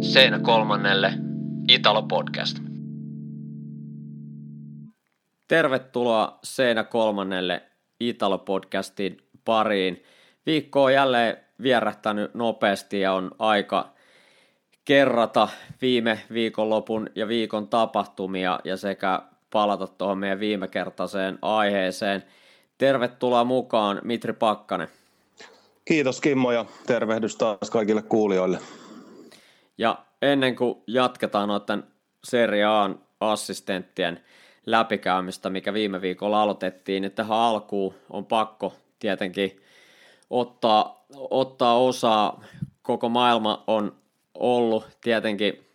Seinä kolmannelle, Italo-podcast. Tervetuloa Seinä kolmannelle Italo-podcastin pariin. Viikko on jälleen vierähtänyt nopeasti ja on aika kerrata viime viikonlopun ja viikon tapahtumia ja sekä palata tuohon meidän viimekertaiseen aiheeseen. Tervetuloa mukaan, Mitri Pakkanen. Kiitos Kimmo ja tervehdys taas kaikille kuulijoille. Ja ennen kuin jatketaan noiden Serie A:n assistenttien läpikäymistä, mikä viime viikolla aloitettiin, niin tähän alkuun on pakko tietenkin ottaa osaa. Koko maailma on ollut tietenkin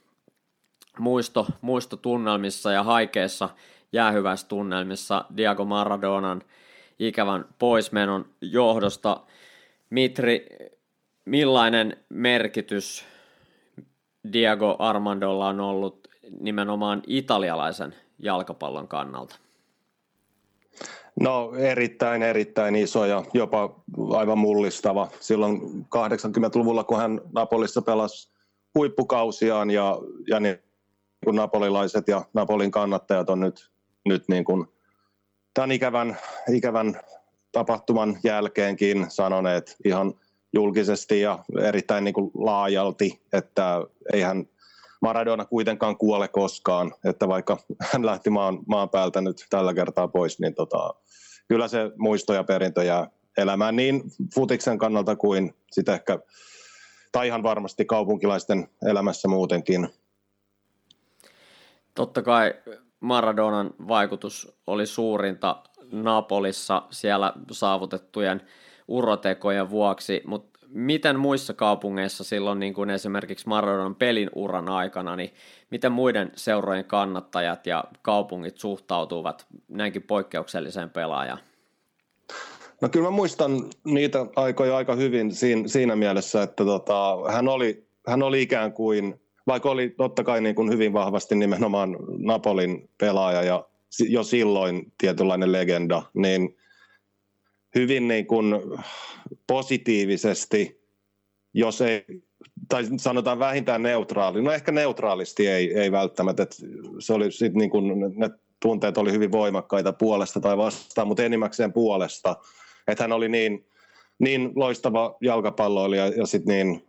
muistotunnelmissa ja haikeissa jäähyväistunnelmissa Diego Maradonan ikävän poismenon johdosta. Mitri, millainen merkitys Diego Armandolla on ollut nimenomaan italialaisen jalkapallon kannalta? No erittäin iso ja jopa aivan mullistava. Silloin 80-luvulla, kun hän Napolissa pelasi huippukausiaan ja niin kuin napolilaiset ja Napolin kannattajat on nyt niin kuin tämän ikävän tapahtuman jälkeenkin sanoneet ihan julkisesti ja erittäin niin kuin laajalti, että eihän Maradona kuitenkaan kuole koskaan, että vaikka hän lähti maan päältä nyt tällä kertaa pois, niin kyllä se muisto ja perintö jää elämään niin futiksen kannalta kuin sit ehkä, tai ihan varmasti kaupunkilaisten elämässä muutenkin. Totta kai Maradonan vaikutus oli suurinta Napolissa siellä saavutettujen urotekojen vuoksi, mutta miten muissa kaupungeissa silloin niin kuin esimerkiksi Maradonan pelin uran aikana, niin miten muiden seurojen kannattajat ja kaupungit suhtautuvat näinkin poikkeukselliseen pelaajaan? No kyllä mä muistan niitä aikoja aika hyvin siinä mielessä, että hän oli ikään kuin, vaikka oli totta kai niin kuin hyvin vahvasti nimenomaan Napolin pelaaja ja jo silloin tietynlainen legenda, niin hyvin niin kuin positiivisesti, jos ei, tai sanotaan vähintään neutraali, no ehkä neutraalisti ei välttämättä, että se oli sit niin kuin, ne tunteet oli hyvin voimakkaita puolesta tai vastaan, mutta enimmäkseen puolesta, että hän oli niin loistava jalkapalloilija ja sit niin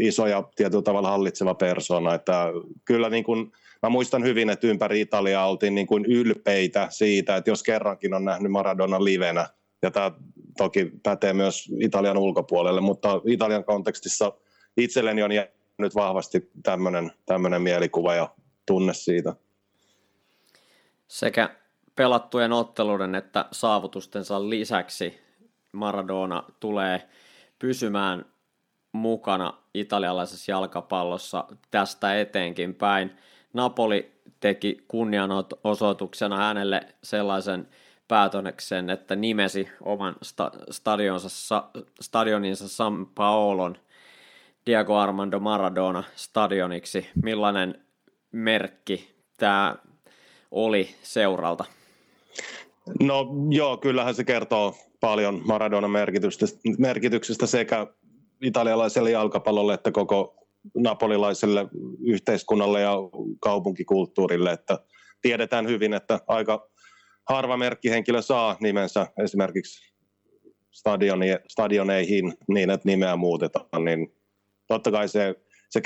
iso ja tietyllä tavalla hallitseva persoona, että kyllä niin kuin, mä muistan hyvin, että ympäri Italiaa oltiin niin kuin ylpeitä siitä, että jos kerrankin on nähnyt Maradonan livenä, ja tämä toki pätee myös Italian ulkopuolelle, mutta Italian kontekstissa itselleni on jäänyt vahvasti tämmöinen mielikuva ja tunne siitä. Sekä pelattujen otteluiden että saavutustensa lisäksi Maradona tulee pysymään mukana italialaisessa jalkapallossa tästä eteenkin päin. Napoli teki kunnianosoituksena hänelle sellaisen päätöksen, että nimesi oman stadioninsa San Paolon Diego Armando Maradona stadioniksi. Millainen merkki tämä oli seuralta? No joo, kyllähän se kertoo paljon Maradonan merkityksestä sekä italialaiselle jalkapallolle että koko napolilaiselle yhteiskunnalle ja kaupunkikulttuurille, että tiedetään hyvin, että aika harva merkkihenkilö saa nimensä esimerkiksi stadioneihin niin, että nimeä muutetaan, niin totta kai se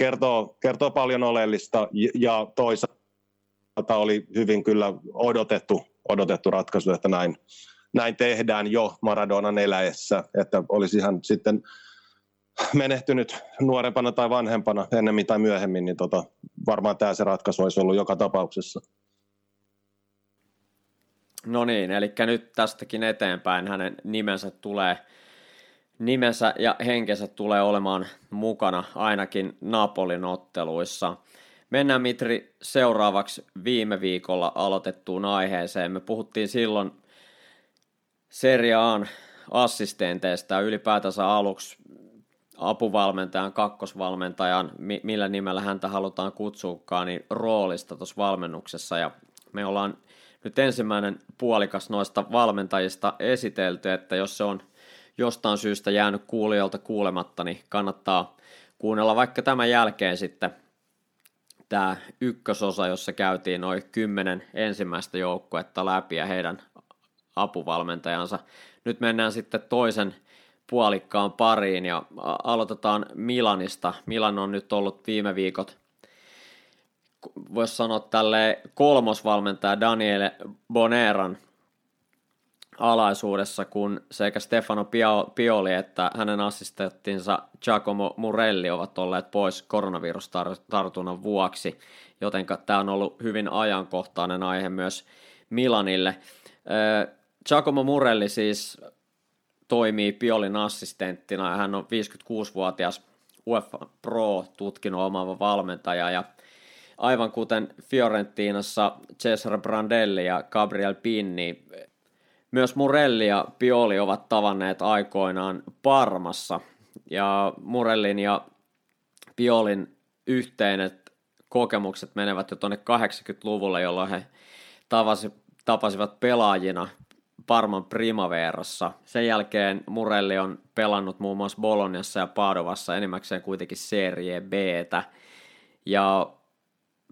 kertoo paljon oleellista ja toisaalta oli hyvin kyllä odotettu ratkaisu, että näin tehdään jo Maradonan eläessä, että olisi ihan sitten menehtynyt nuorempana tai vanhempana ennemmin tai myöhemmin, niin varmaan tämä se ratkaisu olisi ollut joka tapauksessa. No niin, eli nyt tästäkin eteenpäin hänen nimensä ja henkensä tulee olemaan mukana ainakin Napolin otteluissa. Mennään Mitri seuraavaksi viime viikolla aloitettuun aiheeseen. Me puhuttiin silloin Serie A:n assistenteista ja ylipäätänsä aluksi apuvalmentajan, kakkosvalmentajan, millä nimellä häntä halutaan kutsuakaan, niin roolista tuossa valmennuksessa. Ja me ollaan nyt ensimmäinen puolikas noista valmentajista esitelty, että jos se on jostain syystä jäänyt kuulijoilta kuulematta, niin kannattaa kuunnella vaikka tämän jälkeen sitten tämä ykkösosa, jossa käytiin noin 10 ensimmäistä joukkuetta läpi ja heidän apuvalmentajansa. Nyt mennään sitten toisen puolikkaan pariin ja aloitetaan Milanista. Milan on nyt ollut viime viikot, voisi sanoa tälleen kolmosvalmentaja Daniele Boneran alaisuudessa, kun sekä Stefano Pioli että hänen assistenttinsa Giacomo Murelli ovat olleet pois koronavirustartunnan vuoksi, jotenka tämä on ollut hyvin ajankohtainen aihe myös Milanille. Giacomo Murelli siis toimii Piolin assistenttina ja hän on 56-vuotias UEFA Pro-tutkinnon omaava valmentaja ja aivan kuten Fiorentinassa Cesare Brandelli ja Gabriel Pinni, myös Murelli ja Pioli ovat tavanneet aikoinaan Parmassa, ja Murellin ja Piolin yhteiset kokemukset menevät jo tuonne 80-luvulle, jolloin he tapasivat pelaajina Parman Primaverassa. Sen jälkeen Murelli on pelannut muun muassa Bolognassa ja Padovassa, enimmäkseen kuitenkin Serie B:tä, ja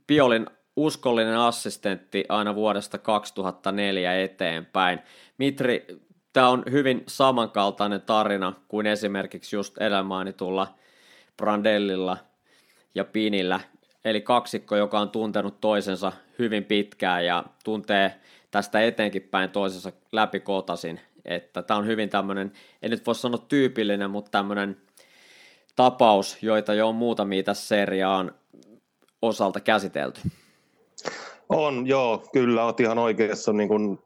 Piolin uskollinen assistentti aina vuodesta 2004 eteenpäin. Mitri, tämä on hyvin samankaltainen tarina kuin esimerkiksi just edellä mainitulla Brandellilla ja Pinillä, eli kaksikko, joka on tuntenut toisensa hyvin pitkään ja tuntee tästä eteenkin päin toisensa läpikotaisin, että tämä on hyvin tämmöinen, en nyt voi sanoa tyypillinen, mutta tämmöinen tapaus, joita jo on muutamia tässä seriaan osalta käsitelty. On, joo, kyllä, olet ihan oikeassa niin kuin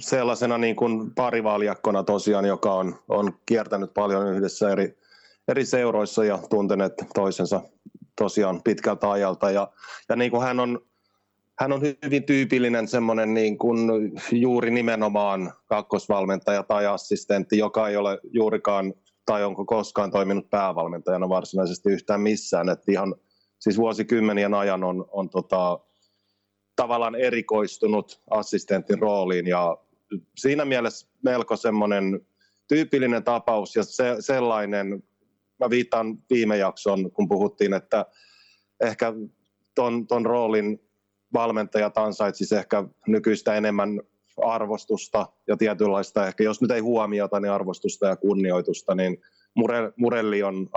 sellaisena niin kuin parivaljakkona tosiaan, joka on kiertänyt paljon yhdessä eri seuroissa ja tunteneet toisensa tosiaan pitkältä ajalta. Ja niin kuin hän on hyvin tyypillinen semmoinen niin kuin juuri nimenomaan kakkosvalmentaja tai assistentti, joka ei ole juurikaan tai onko koskaan toiminut päävalmentajana varsinaisesti yhtään missään, että ihan siis vuosikymmenien ajan on tavallaan erikoistunut assistentin rooliin ja siinä mielessä melko semmoinen tyypillinen tapaus ja sellainen, mä viittaan viime jaksoon, kun puhuttiin, että ehkä ton roolin valmentajat ansaitsisi ehkä nykyistä enemmän arvostusta ja tietynlaista ehkä, jos nyt ei huomiota, niin arvostusta ja kunnioitusta, niin Murelli on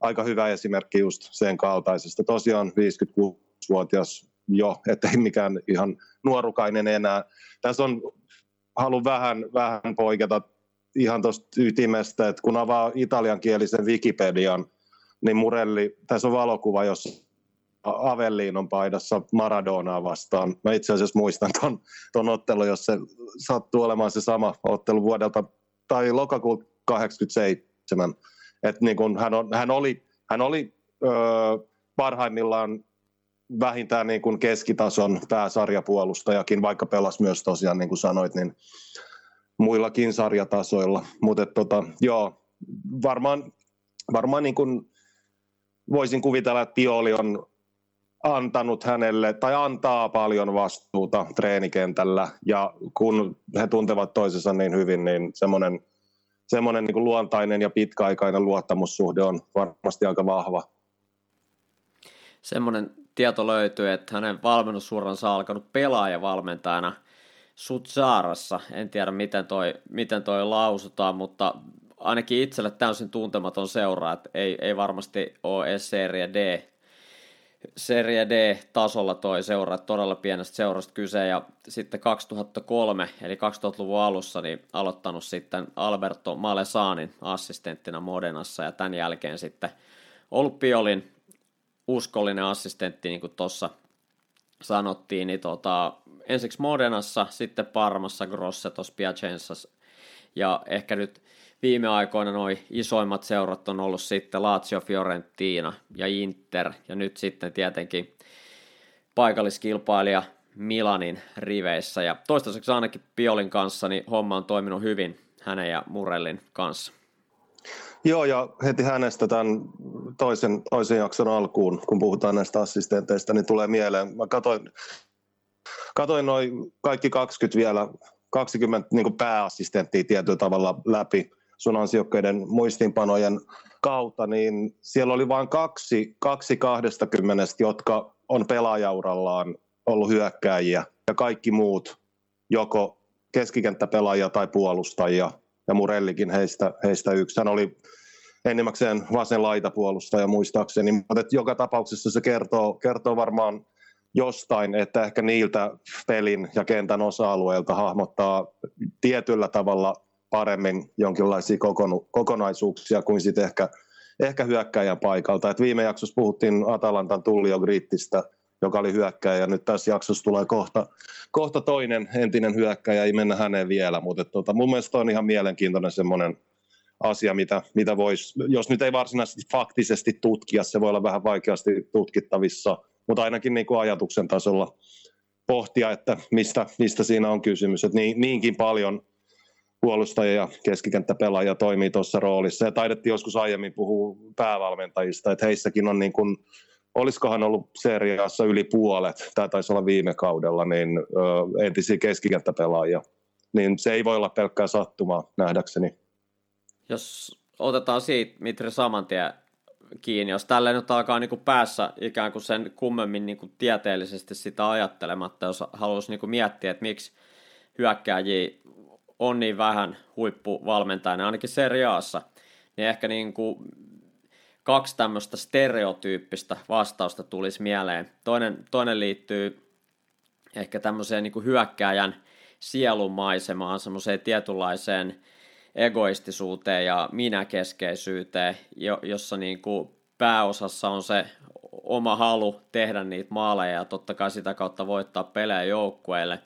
aika hyvä esimerkki just sen kaltaisesta. Tosiaan 56-vuotias jo, ettei mikään ihan nuorukainen enää. Tässä on haluan vähän poiketa ihan tuosta ytimestä, että kun avaa italiankielisen Wikipedian, niin Murelli, tässä on valokuva, jossa Avellinon paidassa Maradonaa vastaan. Mä itse asiassa muistan ton ottelun, jos se sattuu olemaan se sama ottelu vuodelta tai lokakuuta 87. Että niin kun hän oli parhaimmillaan vähintään niin kun keskitason pääsarjapuolustajakin, vaikka pelasi myös tosiaan, niin kuin sanoit, niin muillakin sarjatasoilla. Mutta joo, varmaan niin kun voisin kuvitella, että Pioli on antanut hänelle tai antaa paljon vastuuta treenikentällä. Ja kun he tuntevat toisensa niin hyvin, niin semmoinen niin kuin luontainen ja pitkäaikainen luottamussuhde on varmasti aika vahva. Semmoinen tieto löytyy, että hänen valmennusuransa on alkanut pelaajavalmentajana Sutsaarassa. En tiedä, miten toi lausutaan, mutta ainakin itselle täysin tuntematon seura, että ei varmasti ole edes Serie D-tasolla toi seura, todella pienestä seurasta kyse, ja sitten 2003, eli 2000-luvun alussa, niin aloittanut sitten Alberto Malesanin assistenttina Modenassa, ja tämän jälkeen sitten ollut Piolin uskollinen assistentti, niin kuin tuossa sanottiin, niin ensiksi Modenassa, sitten Parmassa, Grossetos, Piacenzas, ja ehkä nyt viime aikoina nuo isoimmat seurat on ollut sitten Lazio, Fiorentina ja Inter, ja nyt sitten tietenkin paikalliskilpailija Milanin riveissä, ja toistaiseksi ainakin Piolin kanssa niin homma on toiminut hyvin hänen ja Murellin kanssa. Joo, ja heti hänestä tämän toisen jakson alkuun, kun puhutaan näistä assistenteistä, niin tulee mieleen. Mä katoin noin kaikki 20 niin kuin pääassistenttia tietyllä tavalla läpi sun ansiokkaiden muistiinpanojen kautta, niin siellä oli vain kaksi 20, jotka on pelaajaurallaan ollut hyökkääjiä ja kaikki muut joko keskikenttäpelaajia tai puolustajia ja Murellikin heistä yksi. Hän oli enimmäkseen vasen laitapuolustaja muistaakseni, mutta joka tapauksessa se kertoo varmaan jostain, että ehkä niiltä pelin ja kentän osa-alueilta hahmottaa tietyllä tavalla paremmin jonkinlaisia kokonaisuuksia kuin sitten ehkä hyökkäjän paikalta. Et viime jaksossa puhuttiin Atalantan Tullio Grittistä, joka oli hyökkäjä, ja nyt tässä jaksossa tulee kohta toinen entinen hyökkäjä, ei mennä häneen vielä, mutta mun mielestä on ihan mielenkiintoinen semmoinen asia, mitä voisi, jos nyt ei varsinaisesti faktisesti tutkia, se voi olla vähän vaikeasti tutkittavissa, mutta ainakin niin kuin ajatuksen tasolla pohtia, että mistä siinä on kysymys, että niinkin paljon puolustajia ja keskikenttäpelaajia toimii tuossa roolissa, ja taidettiin joskus aiemmin puhua päävalmentajista, että heissäkin on niin kuin, olisikohan ollut seriassa yli puolet, tämä taisi olla viime kaudella, niin entisiä keskikenttäpelaajia, niin se ei voi olla pelkkää sattumaa nähdäkseni. Jos otetaan siitä, Mitri, saman tien kiinni, jos tällä nyt alkaa niin kuin päässä ikään kuin sen kummemmin niin kuin tieteellisesti sitä ajattelematta, jos haluaisi niin kuin miettiä, että miksi hyökkääjiä on niin vähän huippuvalmentajana, ainakin seriaassa, niin ehkä niin kuin kaksi tämmöistä stereotyyppistä vastausta tulisi mieleen. Toinen liittyy ehkä tämmöiseen niin kuin hyökkääjän sielumaisemaan, semmoiseen tietynlaiseen egoistisuuteen ja minäkeskeisyyteen, jossa niin kuin pääosassa on se oma halu tehdä niitä maaleja ja totta kai sitä kautta voittaa pelejä joukkueille.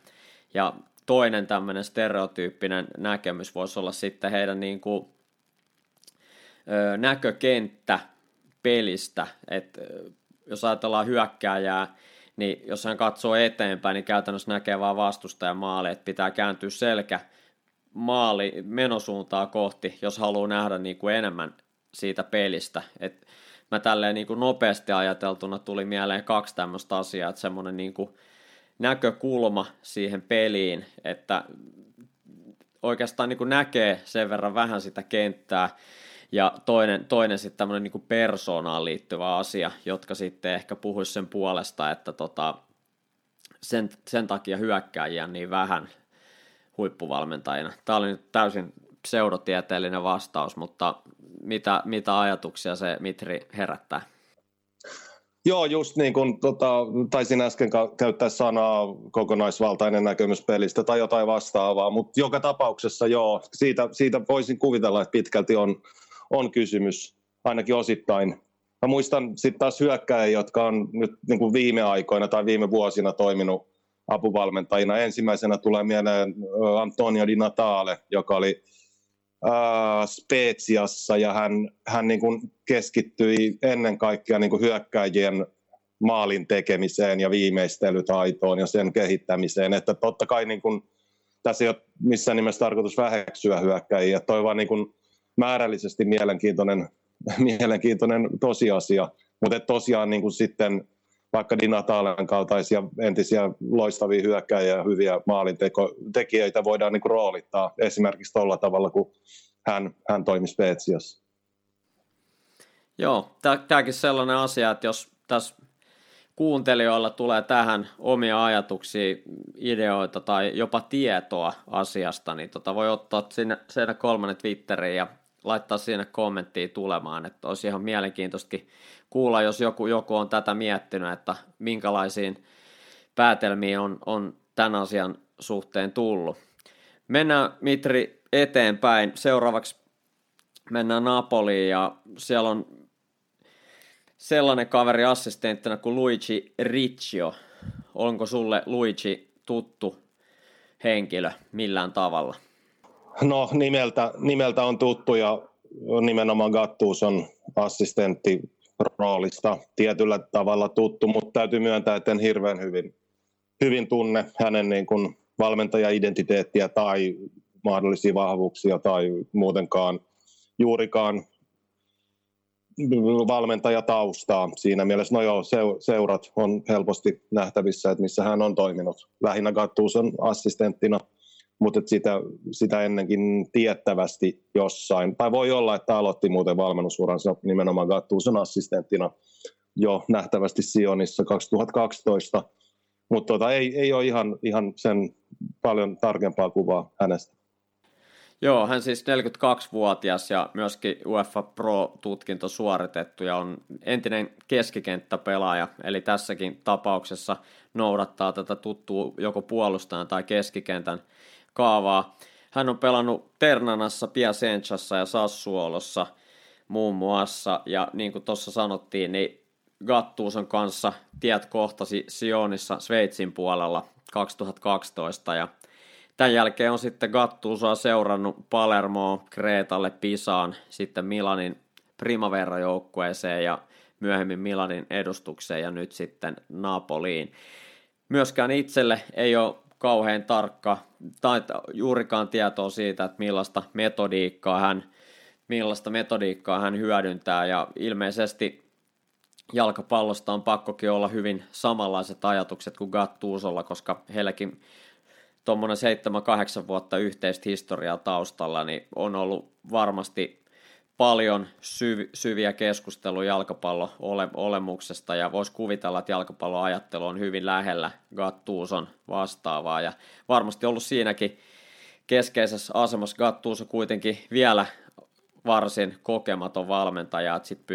Ja toinen tämmöinen stereotyyppinen näkemys voisi olla sitten heidän niin kuin näkökenttä pelistä, että jos ajatellaan hyökkääjää, niin jos hän katsoo eteenpäin, niin käytännössä näkee vaan vastustajan maali, että pitää kääntyä selkä maali menosuuntaa kohti, jos haluaa nähdä niin kuin enemmän siitä pelistä. Et mä tälleen niin kuin nopeasti ajateltuna tuli mieleen kaksi tämmöistä asiaa, että semmoinen niin kuin näkökulma siihen peliin, että oikeastaan niin kuin näkee sen verran vähän sitä kenttää, ja toinen sitten tämmöinen niin kuin persoonaan liittyvä asia, jotka sitten ehkä puhuisi sen puolesta, että sen takia hyökkääjiä niin vähän huippuvalmentajina. Tämä oli nyt täysin pseudotieteellinen vastaus, mutta mitä ajatuksia se, Mitri, herättää? Joo, just niin kuin taisin äsken käyttää sanaa kokonaisvaltainen näkemys pelistä tai jotain vastaavaa, mutta joka tapauksessa joo, siitä voisin kuvitella, että pitkälti on kysymys, ainakin osittain. Mä muistan sitten taas hyökkääjiä, jotka on nyt niin kuin viime aikoina tai viime vuosina toiminut apuvalmentajina. Ensimmäisenä tulee mieleen Antonio Di Natale, joka oli Speziassa, ja hän niin kuin keskittyi ennen kaikkea niin kuin hyökkäjien maalin tekemiseen ja viimeistelytaitoon ja sen kehittämiseen. Että totta kai niin kuin, tässä ei ole missään nimessä tarkoitus väheksyä hyökkäjiä. Toi on vaan niin kuin määrällisesti mielenkiintoinen tosiasia, mutta tosiaan niin kuin sitten vaikka Di Natalen kaltaisia entisiä loistavia hyökkäjiä ja hyviä maalintekijöitä voidaan niin kuin roolittaa esimerkiksi tuolla tavalla, kun hän toimi Speziassa. Joo, tämäkin sellainen asia, että jos tässä kuuntelijoilla tulee tähän omia ajatuksia, ideoita tai jopa tietoa asiasta, niin voi ottaa siinä kolmannen Twitteriin ja laittaa siinä kommenttia tulemaan, että olisi ihan mielenkiintoisesti kuulla, jos joku on tätä miettinyt, että minkälaisiin päätelmiin on tämän asian suhteen tullut. Mennään, Mitri, eteenpäin. Seuraavaksi mennään Napoliin, ja siellä on sellainen kaveri assistenttina kuin Luigi Riccio. Onko sulle Luigi tuttu henkilö millään tavalla? No, nimeltä on tuttu, ja nimenomaan Gattuson assistentti roolista tietyllä tavalla tuttu, mutta täytyy myöntää, että en hirveän hyvin tunne hänen niin kuin valmentaja-identiteettiä tai mahdollisia vahvuuksia tai muutenkaan juurikaan valmentajataustaa. Siinä mielessä, no joo, seurat on helposti nähtävissä, että missä hän on toiminut lähinnä Gattuson assistenttina. mutta sitä ennenkin tiettävästi jossain. Tai voi olla, että aloitti muuten valmennusuransa nimenomaan Gattuson assistenttina jo nähtävästi Sionissa 2012, mutta ei ole ihan sen paljon tarkempaa kuvaa hänestä. Joo, hän siis 42-vuotias ja myöskin UEFA Pro-tutkinto suoritettu ja on entinen keskikenttäpelaaja, eli tässäkin tapauksessa noudattaa tätä tuttua joko puolustajan tai keskikentän kaavaa. Hän on pelannut Ternanassa, Piacenzassa ja Sassuolossa muun muassa, ja niin kuin tuossa sanottiin, niin Gattuson kanssa tiet kohtasi Sionissa Sveitsin puolella 2012, ja tämän jälkeen on sitten Gattusoa seurannut Palermoon, Kreetalle, Pisaan, sitten Milanin Primavera-joukkueeseen ja myöhemmin Milanin edustukseen ja nyt sitten Napoliin. Myöskään itselle ei ole kauhean tarkka tai juurikaan tietoa siitä, että millaista metodiikkaa hän hyödyntää, ja ilmeisesti jalkapallosta on pakkokin olla hyvin samanlaiset ajatukset kuin Gattusolla, koska heilläkin tuommoinen 7-8 vuotta yhteistä historiaa taustalla, niin on ollut varmasti paljon syviä keskusteluja jalkapalloolemuksesta, ja voisi kuvitella, että jalkapalloajattelu on hyvin lähellä Gattuson vastaavaa, ja varmasti ollut siinäkin keskeisessä asemassa. Gattuso kuitenkin vielä varsin kokematon valmentaja, että sit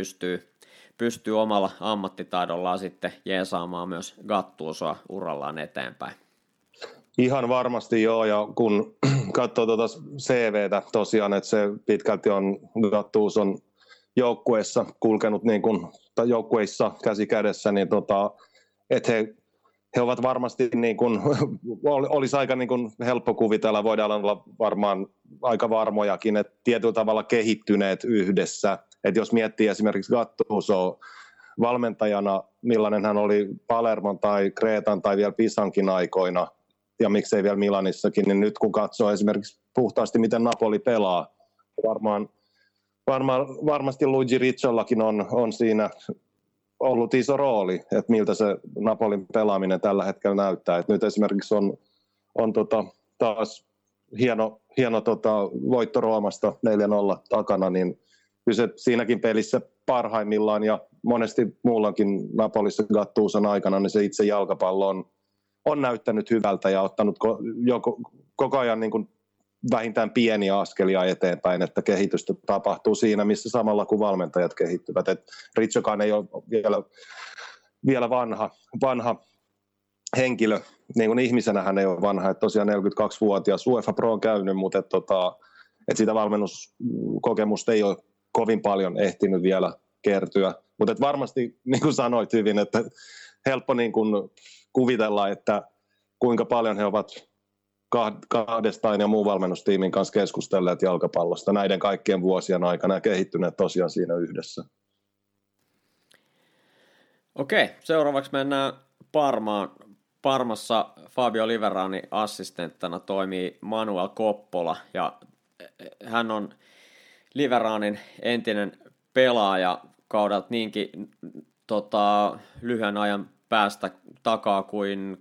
pystyy omalla ammattitaidollaan sitten jeesaamaan myös Gattusoa urallaan eteenpäin. Ihan varmasti joo, ja kun katsoo tuota CVtä tosiaan, että se pitkälti on Gattuson joukkueessa kulkenut niin kuin, tai joukkueissa käsi kädessä, niin että he ovat varmasti niin kuin, olisi aika niin kuin helppo kuvitella, voidaan olla varmaan aika varmojakin, että tietyllä tavalla kehittyneet yhdessä, että jos miettii esimerkiksi Gattusoa valmentajana, millainen hän oli Palermon tai Kreetan tai vielä Pisankin aikoina, ja miksei vielä Milanissakin, niin nyt kun katsoo esimerkiksi puhtaasti, miten Napoli pelaa, varmasti Luigi Ricciollakin on siinä ollut iso rooli, että miltä se Napolin pelaaminen tällä hetkellä näyttää. Et nyt esimerkiksi on taas hieno voitto Roomasta 4-0 takana, niin kyllä se siinäkin pelissä parhaimmillaan ja monesti muullakin Napolissa Gattuson aikana, niin se itse jalkapallo on näyttänyt hyvältä ja ottanut koko ajan niin kuin vähintään pieniä askelia eteenpäin, että kehitystä tapahtuu siinä, missä samalla kuin valmentajat kehittyvät. Et Ricciokaan ei ole vielä vanha henkilö, niin kuin ihmisenä hän ei ole vanha, että tosiaan 42-vuotias UEFA Pro on käynyt, mutta et sitä valmennuskokemusta ei ole kovin paljon ehtinyt vielä kertyä. Mutta varmasti, niin kuin sanoit hyvin, että helppo niin kuin kuvitella, että kuinka paljon he ovat kahdestaan ja muun valmennustiimin kanssa keskustelleet jalkapallosta näiden kaikkien vuosien aikana ja kehittyneet tosiaan siinä yhdessä. Okei, seuraavaksi mennään Parmaan. Parmassa Fabio Liverani assistenttana toimii Manuel Koppola ja hän on Liveranin entinen pelaaja kaudelta niinkin lyhyen ajan päästä takaa kuin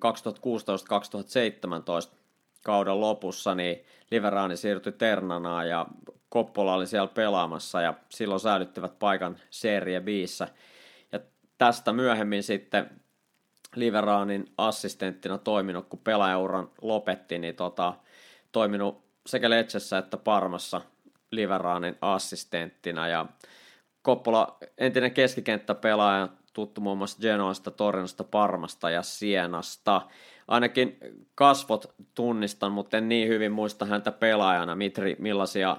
2016-2017 kauden lopussa, niin Liverani siirtyi Ternanaan ja Koppola oli siellä pelaamassa ja silloin säilyttivät paikan Serie B:ssä. Ja tästä myöhemmin sitten Liveranin assistenttina toiminut, kun pelaajauran lopetti, niin toiminut sekä Lecceessä että Parmassa Liveranin assistenttina. Ja Koppola entinen keskikenttäpelaaja, tuttu muun muassa Genoasta, Torinosta, Parmasta ja Sienasta. Ainakin kasvot tunnistan, mutta en niin hyvin muista häntä pelaajana. Mitri, millaisia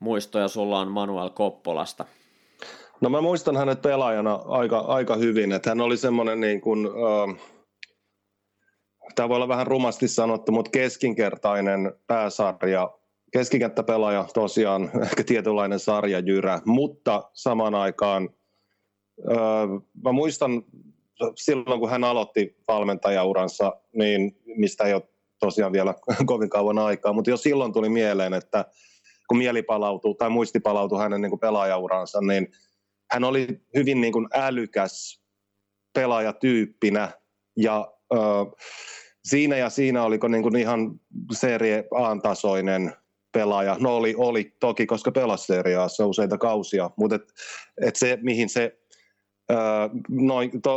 muistoja sulla on Manuel Koppolasta? No mä muistan hänet pelaajana aika hyvin, että hän oli semmoinen niin kuin, tämä voi olla vähän rumasti sanottu, mutta keskinkertainen pääsarja. Keskikenttäpelaaja tosiaan, ehkä tietynlainen sarjajyrä, mutta samaan aikaan mä muistan silloin, kun hän aloitti valmentajauransa, niin mistä ei ole tosiaan vielä kovin kauan aikaa, mutta jo silloin tuli mieleen, että kun mieli palautuu tai muisti palautuu hänen niin kuin pelaajauransa, niin hän oli hyvin niin kuin älykäs pelaajatyyppinä ja siinä ja siinä oliko niin kuin ihan Serie A-tasoinen pelaaja. No oli toki, koska pelasi Serie A:ssa useita kausia, mutta et se, mihin se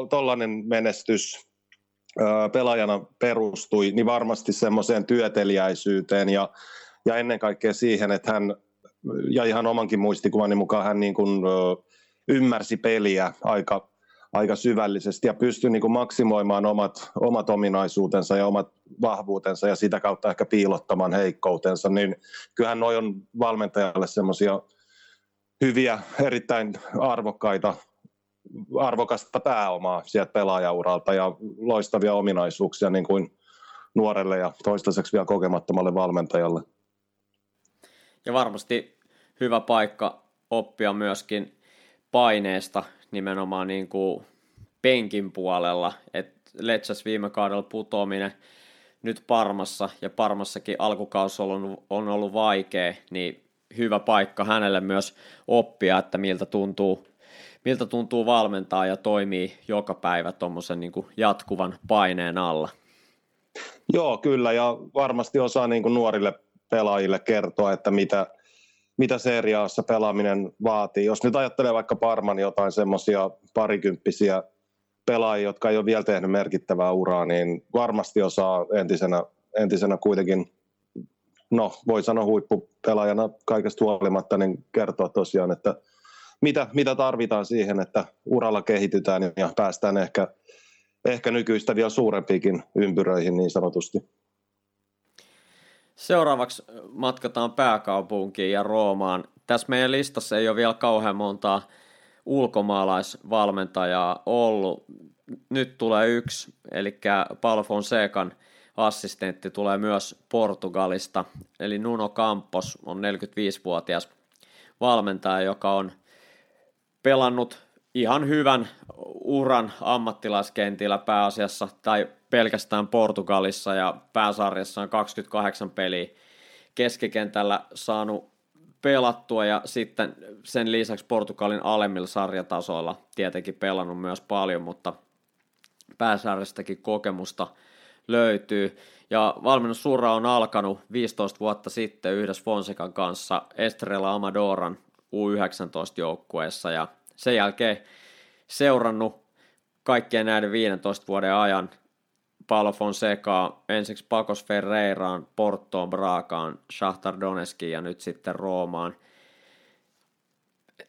tollainen menestys pelaajana perustui, niin varmasti semmoiseen työteliäisyyteen ja ennen kaikkea siihen, että hän, ja ihan omankin muistikuvani mukaan, hän niin kuin ymmärsi peliä aika syvällisesti ja pystyi niin kuin maksimoimaan omat ominaisuutensa ja omat vahvuutensa ja sitä kautta ehkä piilottamaan heikkoutensa, niin kyllähän noi on valmentajalle semmoisia hyviä, erittäin arvokasta pääomaa sieltä pelaajauralta ja loistavia ominaisuuksia niin kuin nuorelle ja toistaiseksi vielä kokemattomalle valmentajalle. Ja varmasti hyvä paikka oppia myöskin paineesta nimenomaan niin kuin penkin puolella. Et Lecces viime kaudella putoaminen nyt Parmassa, ja Parmassakin alkukausi on ollut vaikea, niin hyvä paikka hänelle myös oppia, että miltä tuntuu valmentaa ja toimii joka päivä tuommoisen niin kuin jatkuvan paineen alla. Joo, kyllä, ja varmasti osaa niin kuin nuorille pelaajille kertoa, että mitä Serie A:ssa pelaaminen vaatii. Jos nyt ajattelee vaikka Parman jotain semmoisia parikymppisiä pelaajia, jotka ei ole vielä tehnyt merkittävää uraa, niin varmasti osaa entisenä kuitenkin, no voi sanoa huippupelaajana kaikesta huolimatta, niin kertoa tosiaan, että mitä tarvitaan siihen, että uralla kehitytään ja päästään ehkä nykyistä vielä suurempiinkin ympyröihin niin sanotusti. Seuraavaksi matkataan pääkaupunkiin ja Roomaan. Tässä meidän listassa ei ole vielä kauhean montaa ulkomaalaisvalmentajaa ollut. Nyt tulee yksi, eli Paulo Fonsecan assistentti tulee myös Portugalista. Eli Nuno Campos on 45-vuotias valmentaja, joka on pelannut ihan hyvän uran ammattilaiskentillä pääasiassa tai pelkästään Portugalissa ja pääsarjassa on 28 peliä keskikentällä saanut pelattua ja sitten sen lisäksi Portugalin alemmilla sarjatasoilla tietenkin pelannut myös paljon, mutta pääsarjastakin kokemusta löytyy. Ja valmennusura on alkanut 15 vuotta sitten yhdessä Fonsecan kanssa Estrela Amadoran U19-joukkueessa ja sen jälkeen seurannut kaikkien näiden 15 vuoden ajan Paulo Fonsecaa ensiksi Pacos Ferreiraan, Portoon, Bragaan, Shakhtar Donetskiin ja nyt sitten Roomaan.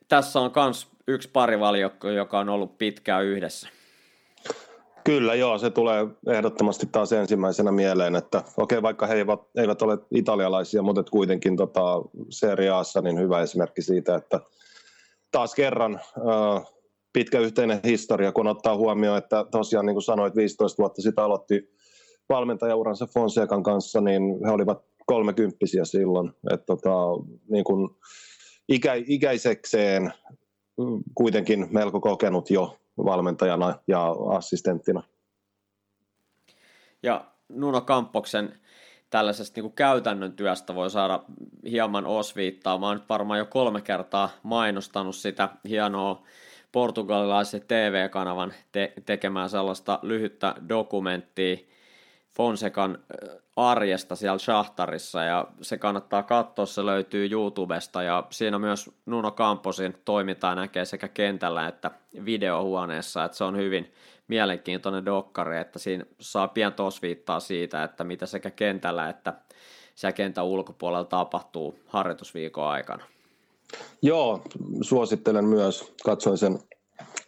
Tässä on myös yksi parivaljakko, joka on ollut pitkään yhdessä. Kyllä joo, se tulee ehdottomasti taas ensimmäisenä mieleen, että okei, vaikka he eivät ole italialaisia, mutta kuitenkin Serie A:ssa niin hyvä esimerkki siitä, että taas kerran pitkä yhteinen historia, kun ottaa huomioon, että tosiaan niin kuin sanoit, 15 vuotta sitten aloitti valmentajauransa Fonsecan kanssa, niin he olivat 30-vuotiaita silloin. Että niin kuin ikäisekseen kuitenkin melko kokenut jo valmentajana ja assistenttina. Ja Nuno Camposen tällaisesta niin kuin käytännön työstä voi saada hieman osviittaa. Mä oon nyt varmaan jo 3 kertaa mainostanut sitä hienoa portugalilaisen TV-kanavan tekemään sellaista lyhyttä dokumenttia Fonsecan arjesta siellä Shahtarissa, ja se kannattaa katsoa, se löytyy YouTubesta, ja siinä myös Nuno Camposin toimintaa näkee sekä kentällä että videohuoneessa, että se on hyvin mielenkiintoinen dokkari, että siinä saa pientä osviittaa siitä, että mitä sekä kentällä että siellä kentän ulkopuolella tapahtuu harjoitusviikon aikana. Joo, suosittelen myös. Katsoin sen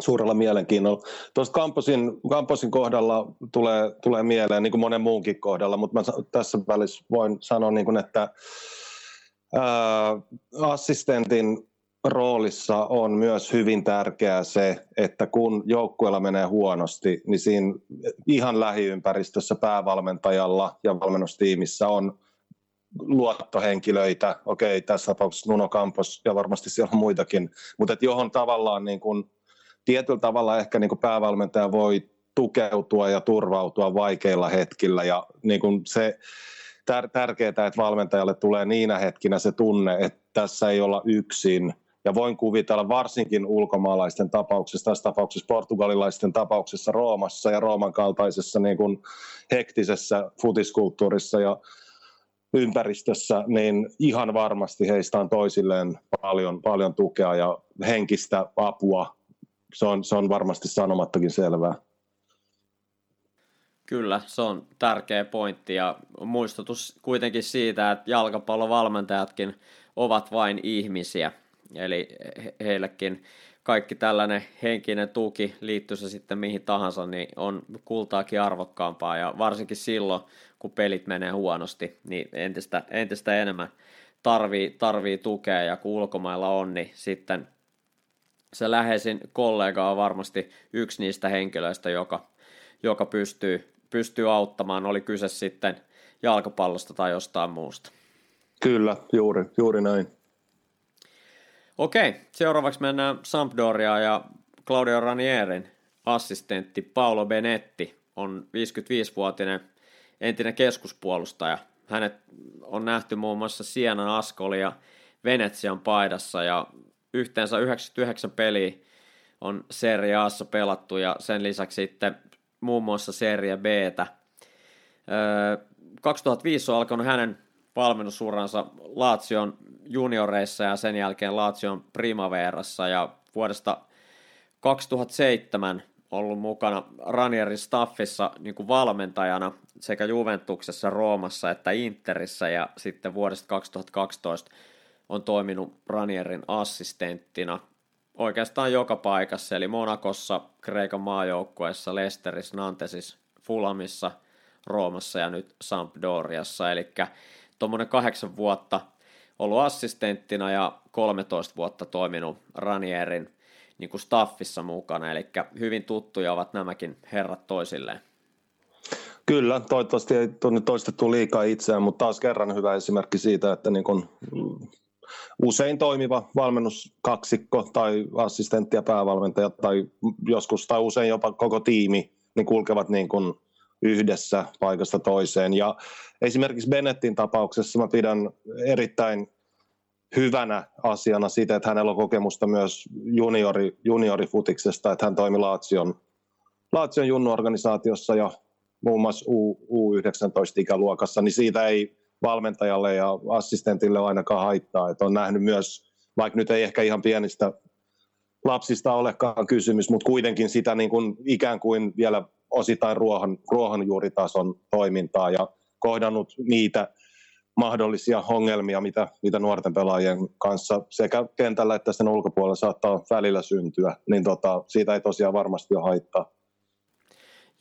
suurella mielenkiinnolla. Tuosta Camposin kohdalla tulee mieleen, niin kuin monen muunkin kohdalla, mutta mä tässä välissä voin sanoa, niin kuin, että assistentin roolissa on myös hyvin tärkeää se, että kun joukkueella menee huonosti, niin siinä ihan lähiympäristössä päävalmentajalla ja valmennustiimissä on luottohenkilöitä, okei, tässä tapauksessa Nuno Campos ja varmasti siellä on muitakin, mutta johon tavallaan niin kuin, tietyllä tavalla ehkä niin kuin päävalmentaja voi tukeutua ja turvautua vaikeilla hetkillä ja niin kuin se tärkeää, että valmentajalle tulee niinä hetkinä se tunne, että tässä ei olla yksin Ja voin kuvitella varsinkin ulkomaalaisten tapauksessa, tässä tapauksessa portugalilaisten tapauksessa Roomassa ja Rooman kaltaisessa niin kuin hektisessä futiskulttuurissa ja ympäristössä, niin ihan varmasti heistä on toisilleen paljon tukea ja henkistä apua. Se on varmasti sanomattakin selvää. Kyllä, se on tärkeä pointti ja muistutus kuitenkin siitä, että jalkapallovalmentajatkin ovat vain ihmisiä. Eli heillekin kaikki tällainen henkinen tuki, liittyy se sitten mihin tahansa, niin on kultaakin arvokkaampaa ja varsinkin silloin, kun pelit menee huonosti, niin entistä enemmän tarvii tukea ja kun ulkomailla on, niin sitten se läheisin kollega on varmasti yksi niistä henkilöistä, joka pystyy auttamaan, oli kyse sitten jalkapallosta tai jostain muusta. Kyllä, juuri näin. Okei, seuraavaksi mennään Sampdoriaan ja Claudio Ranierin assistentti Paolo Benetti on 55-vuotinen entinen keskuspuolustaja. Hänet on nähty muun muassa Sienan, Ascoli ja Venetsian paidassa ja yhteensä 99 peliä on Serie A:ssa pelattu ja sen lisäksi sitten muun muassa Serie B:tä. 2005 on alkanut hänen valmennusuransa Lazion junioreissa ja sen jälkeen Lazion Primaverassa ja vuodesta 2007 ollut mukana Ranierin staffissa niin kuin valmentajana sekä Juventuksessa, Roomassa että Interissä ja sitten vuodesta 2012 on toiminut Ranierin assistenttina oikeastaan joka paikassa eli Monakossa, Kreikan maajoukkueessa, Leicesterissä, Nantesissa, Fulhamissa, Roomassa ja nyt Sampdoriassa eli tuommoinen 8 vuotta ollut assistenttina ja 13 vuotta toiminut Ranierin niin kuin staffissa mukana, eli hyvin tuttuja ovat nämäkin herrat toisilleen. Kyllä, toivottavasti ei ole toistettu liikaa itseään, mutta taas kerran hyvä esimerkki siitä, että niin kun usein toimiva valmennuskaksikko tai assistentti ja päävalmentaja tai joskus tai usein jopa koko tiimi niin kulkevat niin kun yhdessä paikasta toiseen ja esimerkiksi Benettin tapauksessa mä pidän erittäin hyvänä asiana sitä, että hänellä on kokemusta myös juniorifutiksesta, että hän toimi Lazion junnuorganisaatiossa ja muun muassa U19-ikäluokassa, niin siitä ei valmentajalle ja assistentille ainakaan haittaa, että on nähnyt myös, vaikka nyt ei ehkä ihan pienistä lapsista olekaan kysymys, mutta kuitenkin sitä niin kuin ikään kuin vielä osittain ruohonjuuritason toimintaa ja kohdannut niitä mahdollisia ongelmia, mitä nuorten pelaajien kanssa sekä kentällä että sen ulkopuolella saattaa välillä syntyä, niin siitä ei tosiaan varmasti ole haittaa.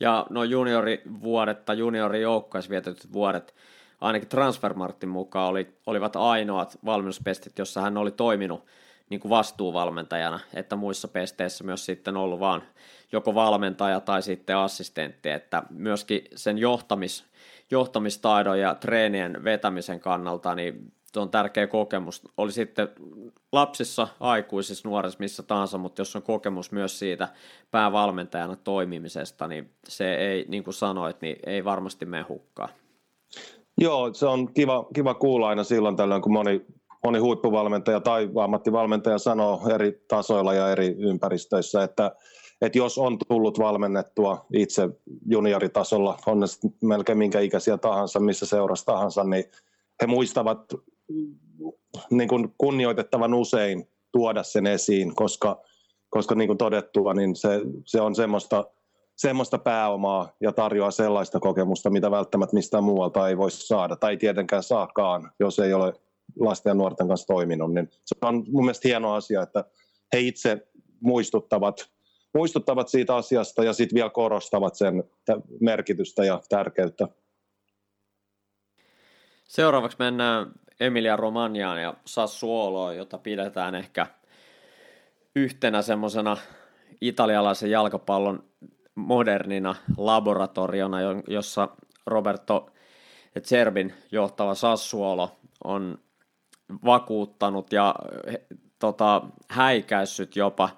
Ja no juniorivuodet tai juniorijoukkueessa vietetyt vuodet, ainakin Transfermarktin mukaan olivat ainoat valmennuspestit, jossa hän oli toiminut niin kuin vastuuvalmentajana, että muissa pesteissä myös sitten ollut vaan joko valmentaja tai sitten assistentti, että myöskin sen johtamistaidon ja treenien vetämisen kannalta, niin se on tärkeä kokemus. Oli sitten lapsissa, aikuisissa, nuorissa, missä tahansa, mutta jos on kokemus myös siitä päävalmentajana toimimisesta, niin se ei, niin kuin sanoit, niin ei varmasti mene hukkaan. Joo, se on kiva kuulla aina silloin tällöin, kun moni huippuvalmentaja tai ammattivalmentaja sanoo eri tasoilla ja eri ympäristöissä, että jos on tullut valmennettua itse junioritasolla, on ne melkein minkä ikäisiä tahansa, missä seurassa tahansa, niin he muistavat niin kuin kunnioitettavan usein tuoda sen esiin, koska niin kuin todettua, niin se on semmoista pääomaa ja tarjoaa sellaista kokemusta, mitä välttämättä mistään muualta ei voisi saada tai tietenkään saakaan, jos ei ole lasten ja nuorten kanssa toiminut, niin se on mun mielestä hieno asia, että he itse muistuttavat siitä asiasta ja sitten vielä korostavat sen merkitystä ja tärkeyttä. Seuraavaksi mennään Emilia-Romagnaan ja Sassuoloon, jota pidetään ehkä yhtenä semmoisena italialaisen jalkapallon modernina laboratoriona, jossa Roberto De Zerbin johtava Sassuolo on vakuuttanut ja häikäissyt jopa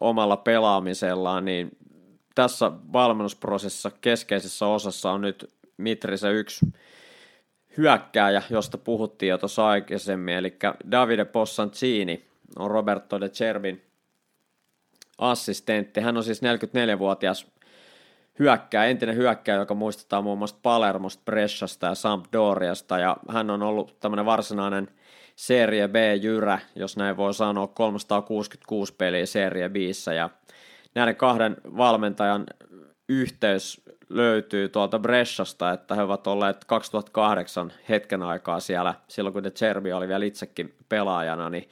omalla pelaamisellaan, niin tässä valmennusprosessissa keskeisessä osassa on nyt Mitrisen yksi hyökkääjä, josta puhuttiin jo tuossa aikaisemmin, eli Davide Possanzini on Roberto De Zerbin assistentti. Hän on siis 44-vuotias hyökkääjä, entinen hyökkääjä, joka muistetaan muun muassa Palermosta, Bresciasta ja Sampdoriasta, ja hän on ollut tämmöinen varsinainen Serie B-jyrä, jos näin voi sanoa, 366 peliä Serie B:ssä, ja näiden kahden valmentajan yhteys löytyy tuolta Bresciasta, että he ovat olleet 2008 hetken aikaa siellä, silloin kun De Zerbi oli vielä itsekin pelaajana, niin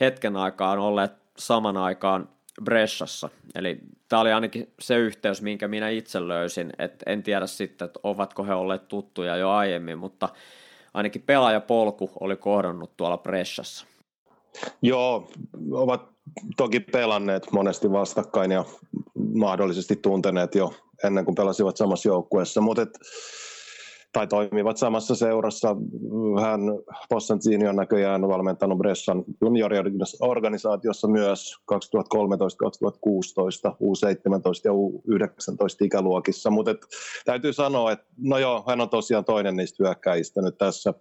hetken aikaa on olleet saman aikaan Bresciassa. Eli tämä oli ainakin se yhteys, minkä minä itse löysin, että en tiedä sitten, että ovatko he olleet tuttuja jo aiemmin, mutta ainakin pelaajapolku oli kohdannut tuolla Bresciassa. Joo, ovat toki pelanneet monesti vastakkain ja mahdollisesti tunteneet jo ennen kuin pelasivat samassa joukkueessa, mutta tai toimivat samassa seurassa. Hän Possanzini on näköjään valmentanut Brescian junioriorganisaatiossa myös 2013-2016, U17 ja U19 ikäluokissa, mutta täytyy sanoa, että no joo, hän on tosiaan toinen niistä hyökkäjistä nyt tässä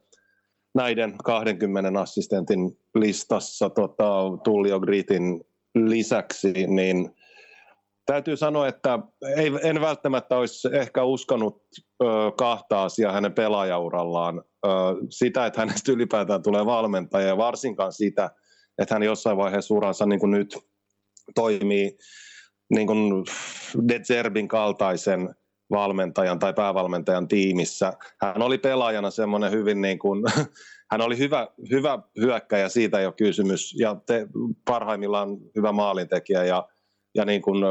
näiden 20 assistentin listassa Tullio Gritin lisäksi, niin täytyy sanoa, että en välttämättä olisi ehkä uskonut kahta asiaa hänen pelaajaurallaan. Sitä, että hänestä ylipäätään tulee valmentaja, ja varsinkaan sitä, että hän jossain vaiheessa uransa niin kuin nyt toimii niin kuin De Zerbin kaltaisen valmentajan tai päävalmentajan tiimissä. Hän oli pelaajana semmoinen hyvin niin kuin, hän oli hyvä hyökkäjä, siitä ei ole kysymys, ja parhaimmillaan hyvä maalintekijä ja niin kuin,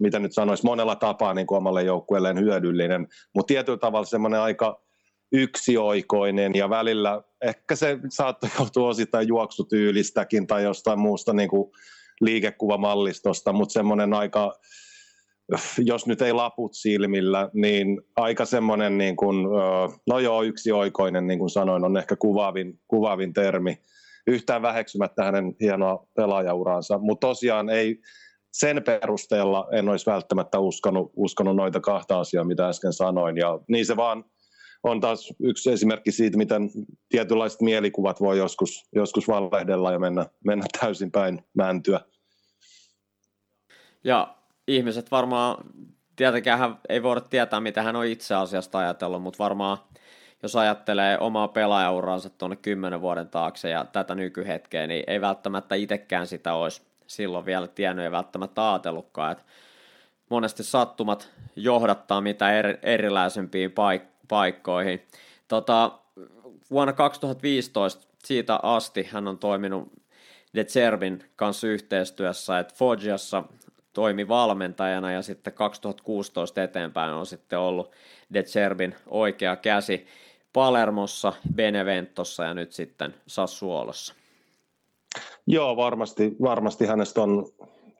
mitä nyt sanoisi, monella tapaa niin kuin omalle joukkueelleen hyödyllinen, mutta tietyllä tavalla semmoinen aika yksioikoinen, ja välillä ehkä se saattoi joutua osittain juoksutyylistäkin tai jostain muusta niin kuin liikekuvamallistosta, mutta semmoinen aika, jos nyt ei laput silmillä, niin aika semmoinen, niin kuin, no joo, yksioikoinen, niin kuin sanoin, on ehkä kuvaavin termi, yhtään väheksymättä hänen hienoa pelaajauraansa, mutta tosiaan ei sen perusteella en olisi välttämättä uskonut noita kahta asiaa, mitä äsken sanoin. Ja niin se vaan on taas yksi esimerkki siitä, miten tietynlaiset mielikuvat voi joskus valehdella ja mennä täysin päin mäntyä. Ja ihmiset varmaan, tietenkään hän ei voida tietää, mitä hän on itse asiasta ajatellut, mutta varmaan jos ajattelee omaa pelaajauraansa tuonne 10 vuoden taakse ja tätä nykyhetkeä, niin ei välttämättä itsekään sitä olisi silloin vielä tiennyt ja välttämättä ajatellutkaan, että monesti sattumat johdattaa mitä eriläisempiin paikkoihin. Vuonna 2015 siitä asti hän on toiminut De Zerbin kanssa yhteistyössä, että Foggiassa toimi valmentajana ja sitten 2016 eteenpäin on sitten ollut De Zerbin oikea käsi Palermossa, Beneventossa ja nyt sitten Sassuolossa. Joo, varmasti hänestä on,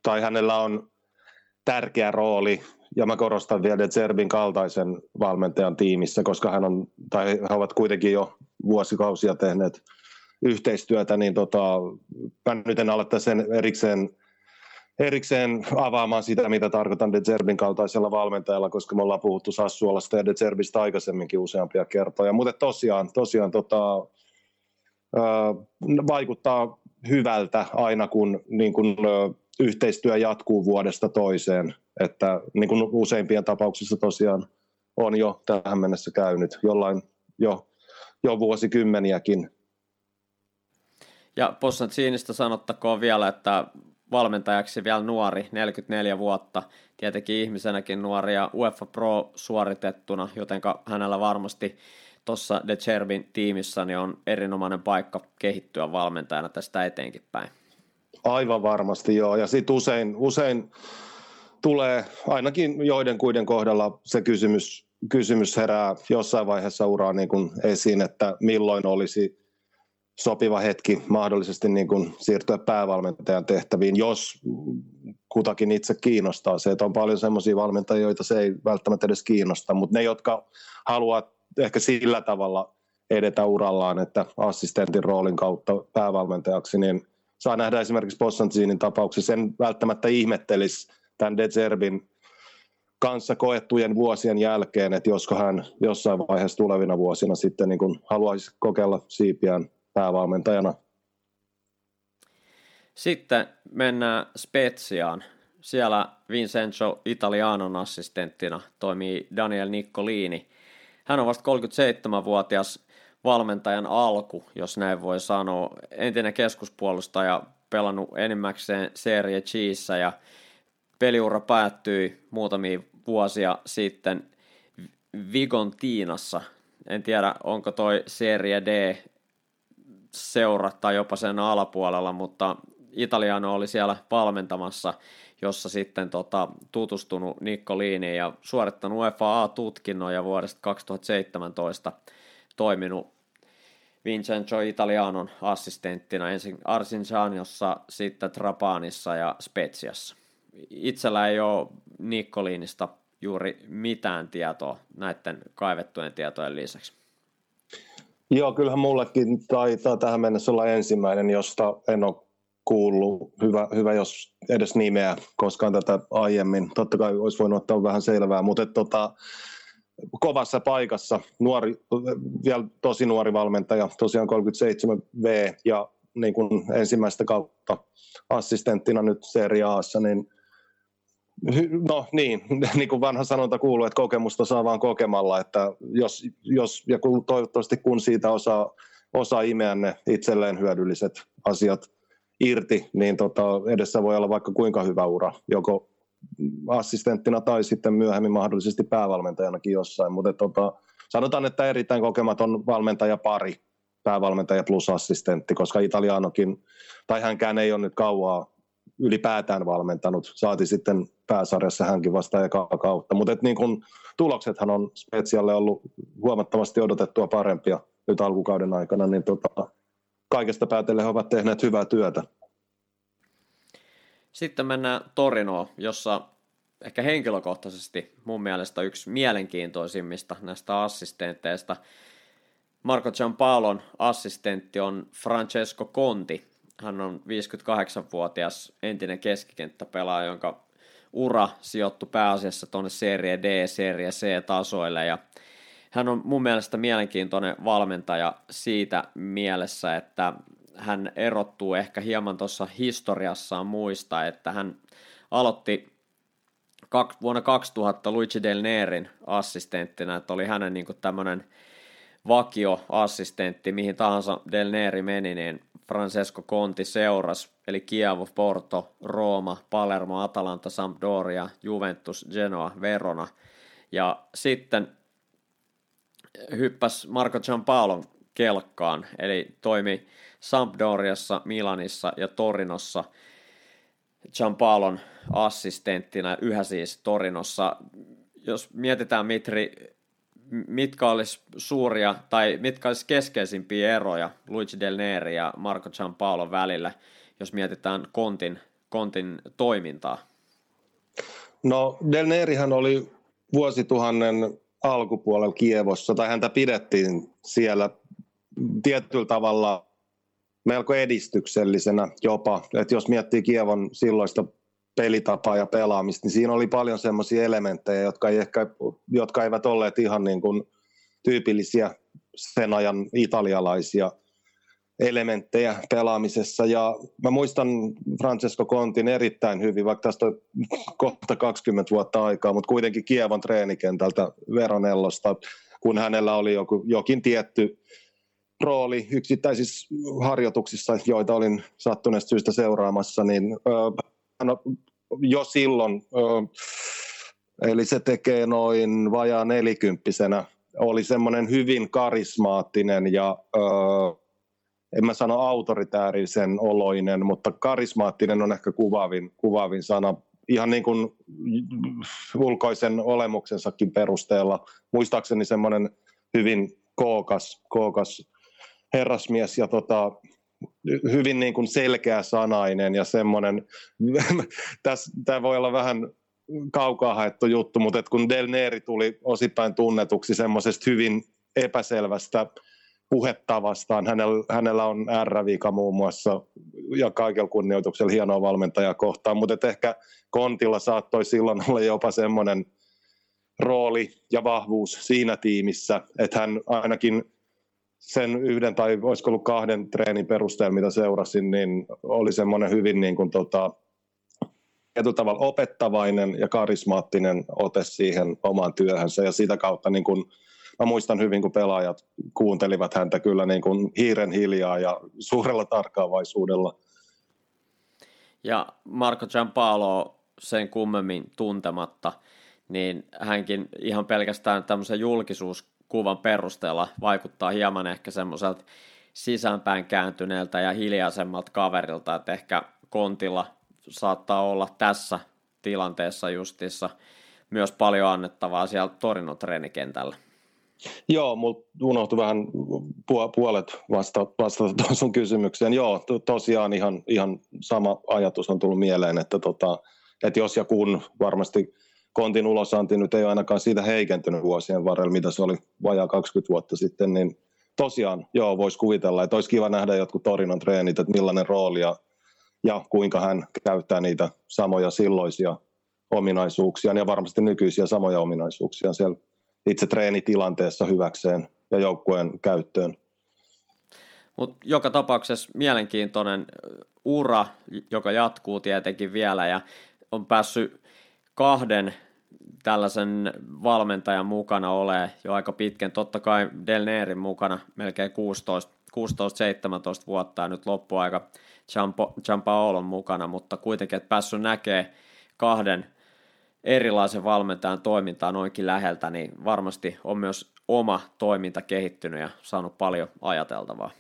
tai hänellä on tärkeä rooli, ja mä korostan vielä De Zerbin kaltaisen valmentajan tiimissä, koska hän on, tai he ovat kuitenkin jo vuosikausia tehneet yhteistyötä, niin mä nyt en aloittaa sen erikseen avaamaan sitä, mitä tarkoitan De Zerbin kaltaisella valmentajalla, koska me ollaan puhuttu Sassuolasta ja De Zerbistä aikaisemminkin useampia kertoja, mutta tosiaan vaikuttaa hyvältä aina, kun niin kuin yhteistyö jatkuu vuodesta toiseen, että niin kuin useimpien tapauksissa tosiaan on jo tähän mennessä käynyt, jollain jo vuosikymmeniäkin. Ja Possanzinista sanottakoon vielä, että valmentajaksi vielä nuori, 44 vuotta, tietenkin ihmisenäkin nuori ja UEFA Pro suoritettuna, jotenka hänellä varmasti tuossa De Zerbin tiimissä niin on erinomainen paikka kehittyä valmentajana tästä eteenkin päin. Aivan varmasti joo, ja sitten usein tulee ainakin joidenkuiden kohdalla se kysymys herää jossain vaiheessa uraa niin kuin esiin, että milloin olisi sopiva hetki mahdollisesti niin kuin siirtyä päävalmentajan tehtäviin, jos kutakin itse kiinnostaa se, että on paljon sellaisia valmentajia, joita se ei välttämättä edes kiinnosta, mutta ne, jotka haluavat ehkä sillä tavalla edetä urallaan, että assistentin roolin kautta päävalmentajaksi, niin saa nähdä esimerkiksi Possanzinin tapauksessa. En välttämättä ihmettelisi tämän De Zerbin kanssa koettujen vuosien jälkeen, että josko hän jossain vaiheessa tulevina vuosina sitten niin kuin haluaisi kokeilla siipiään päävalmentajana. Sitten mennään Speziaan. Siellä Vincenzo Italianon assistenttina toimii Daniel Niccolini. Hän on vasta 37-vuotias valmentajan alku, jos näin voi sanoa. Entinen keskuspuolustaja, pelannut enimmäkseen Serie C:ssä ja peliura päättyi muutamia vuosia sitten Vigontinassa. En tiedä, onko toi Serie D seurattaa jopa sen alapuolella, mutta Italiano oli siellä valmentamassa, jossa sitten tutustunut Niccoliniin ja suorittanut UEFA-tutkinnon ja vuodesta 2017 toiminut Vincenzo Italianon assistenttina ensin Arsinjaniossa, sitten Trapanissa ja Speziassa. Itsellä ei ole Niccolinista juuri mitään tietoa näiden kaivettujen tietojen lisäksi. Joo, kyllähän mullekin taitaa tähän mennessä olla ensimmäinen, josta en ole kuullut. Hyvä jos edes nimeä koskaan tätä aiemmin. Totta kai olisi voinut ottaa vähän selvää, mutta kovassa paikassa. Nuori, vielä tosi nuori valmentaja, tosiaan 37V ja niin kuin ensimmäistä kautta assistenttina nyt Serie A:ssa, niin niin kuin vanha sanonta kuuluu, että kokemusta saa vaan kokemalla, että jos ja toivottavasti kun siitä osaa imeä ne itselleen hyödylliset asiat irti, niin edessä voi olla vaikka kuinka hyvä ura, joko assistenttina tai sitten myöhemmin mahdollisesti päävalmentajanakin jossain, mutta sanotaan, että erittäin kokematon valmentajapari, päävalmentaja plus assistentti, koska Italianokin, tai hänkään ei ole nyt kauaa ylipäätään valmentanut, saati sitten pääsarjassa hänkin vasta ekaa kautta, mutta niin kun tuloksethan on Spezialle ollut huomattavasti odotettua parempia nyt alkukauden aikana, niin kaikesta päätellen he ovat tehneet hyvää työtä. Sitten mennään Torinoon, jossa ehkä henkilökohtaisesti mun mielestä yksi mielenkiintoisimmista näistä assistenteista. Marco Giampaolon assistentti on Francesco Conti. Hän on 58-vuotias entinen keskikenttäpelaaja, jonka ura sijoittui pääasiassa tuonne Serie D, Serie C-tasoille. Ja hän on mun mielestä mielenkiintoinen valmentaja siitä mielessä, että hän erottuu ehkä hieman tuossa historiassaan muista, että hän aloitti vuonna 2000 Luigi Del Nerin assistenttina, että oli hänen niin kuin tämmöinen vakioassistentti, mihin tahansa Del Neri meni, niin Francesco Conti seurasi, eli Chievo, Porto, Rooma, Palermo, Atalanta, Sampdoria, Juventus, Genoa, Verona, ja sitten hyppäsi Marco Giampaolon kelkkaan, eli toimi Sampdoriassa, Milanissa ja Torinossa Giampaolon assistenttina, yhä siis Torinossa. Jos mietitään, Mitri, mitkä olisi suuria tai mitkä olisi keskeisimpiä eroja Luigi Del Neri ja Marco Giampaolon välillä, jos mietitään Kontin toimintaa? No, Del Nerihän oli vuosituhannen alkupuolella Kievossa, tai häntä pidettiin siellä tietyllä tavalla melko edistyksellisenä jopa. Et jos miettii Kievon silloista pelitapaa ja pelaamista, niin siinä oli paljon semmoisia elementtejä, jotka eivät olleet ihan niin kuin tyypillisiä sen ajan italialaisia elementtejä pelaamisessa. Ja mä muistan Francesco Contin erittäin hyvin, vaikka tästä on kohta 20 vuotta aikaa, mutta kuitenkin Kievon treenikentältä Veronellosta, kun hänellä oli jokin tietty rooli yksittäisissä harjoituksissa, joita olin sattuneesta syystä seuraamassa, niin jo silloin, eli se tekee noin vajaa 40-vuotiaana, oli semmoinen hyvin karismaattinen ja en mä sano autoritäärisen oloinen, mutta karismaattinen on ehkä kuvaavin sana. Ihan niin kuin ulkoisen olemuksensakin perusteella. Muistaakseni semmoinen hyvin kookas herrasmies ja hyvin niin kuin selkeä sanainen ja semmoinen, tämä voi olla vähän kaukaa haettu juttu, mutta kun Del Neri tuli osittain tunnetuksi semmoisesta hyvin epäselvästä puhettavastaan, hänellä on R-viika muun muassa ja kaikella kunnioituksella hienoa valmentajaa kohtaan, mutta ehkä Kontilla saattoi silloin olla jopa semmoinen rooli ja vahvuus siinä tiimissä, että hän ainakin sen yhden tai olisiko ollut 2 treenin perusteella, mitä seurasin, niin oli semmoinen hyvin niin kuin tietyllä tavalla opettavainen ja karismaattinen ote siihen omaan työhönsä ja sitä kautta niin kuin mä muistan hyvin, kun pelaajat kuuntelivat häntä kyllä niin kuin hiiren hiljaa ja suurella tarkkaavaisuudella. Ja Marco Giampaolo sen kummemmin tuntematta, niin hänkin ihan pelkästään tämmöisen julkisuuskuvan perusteella vaikuttaa hieman ehkä semmoiselta sisäänpäin kääntyneeltä ja hiljaisemmalta kaverilta, että ehkä Kontilla saattaa olla tässä tilanteessa justissa myös paljon annettavaa siellä Torinon treenikentällä. Joo, mulla unohtui vähän puolet vastata tuon sun kysymykseen. Joo, tosiaan ihan sama ajatus on tullut mieleen, että jos ja kun varmasti Kontin ulosanti nyt ei ainakaan siitä heikentynyt vuosien varrella, mitä se oli vajaa 20 vuotta sitten, niin tosiaan joo, voisi kuvitella, että olisi kiva nähdä jotkut Torinon treenit, että millainen rooli ja kuinka hän käyttää niitä samoja silloisia ominaisuuksia ja varmasti nykyisiä samoja ominaisuuksia siellä itse treenitilanteessa hyväkseen ja joukkueen käyttöön. Mut joka tapauksessa mielenkiintoinen ura, joka jatkuu tietenkin vielä ja on päässyt 2 tällaisen valmentajan mukana olemaan jo aika pitkän, totta kai Del Nerin mukana melkein 16-17 vuotta ja nyt loppuaika Giampaolon mukana, mutta kuitenkin et päässyt näkemään 2 erilaisen valmentajan toimintaa noinkin läheltä, niin varmasti on myös oma toiminta kehittynyt ja saanut paljon ajateltavaa.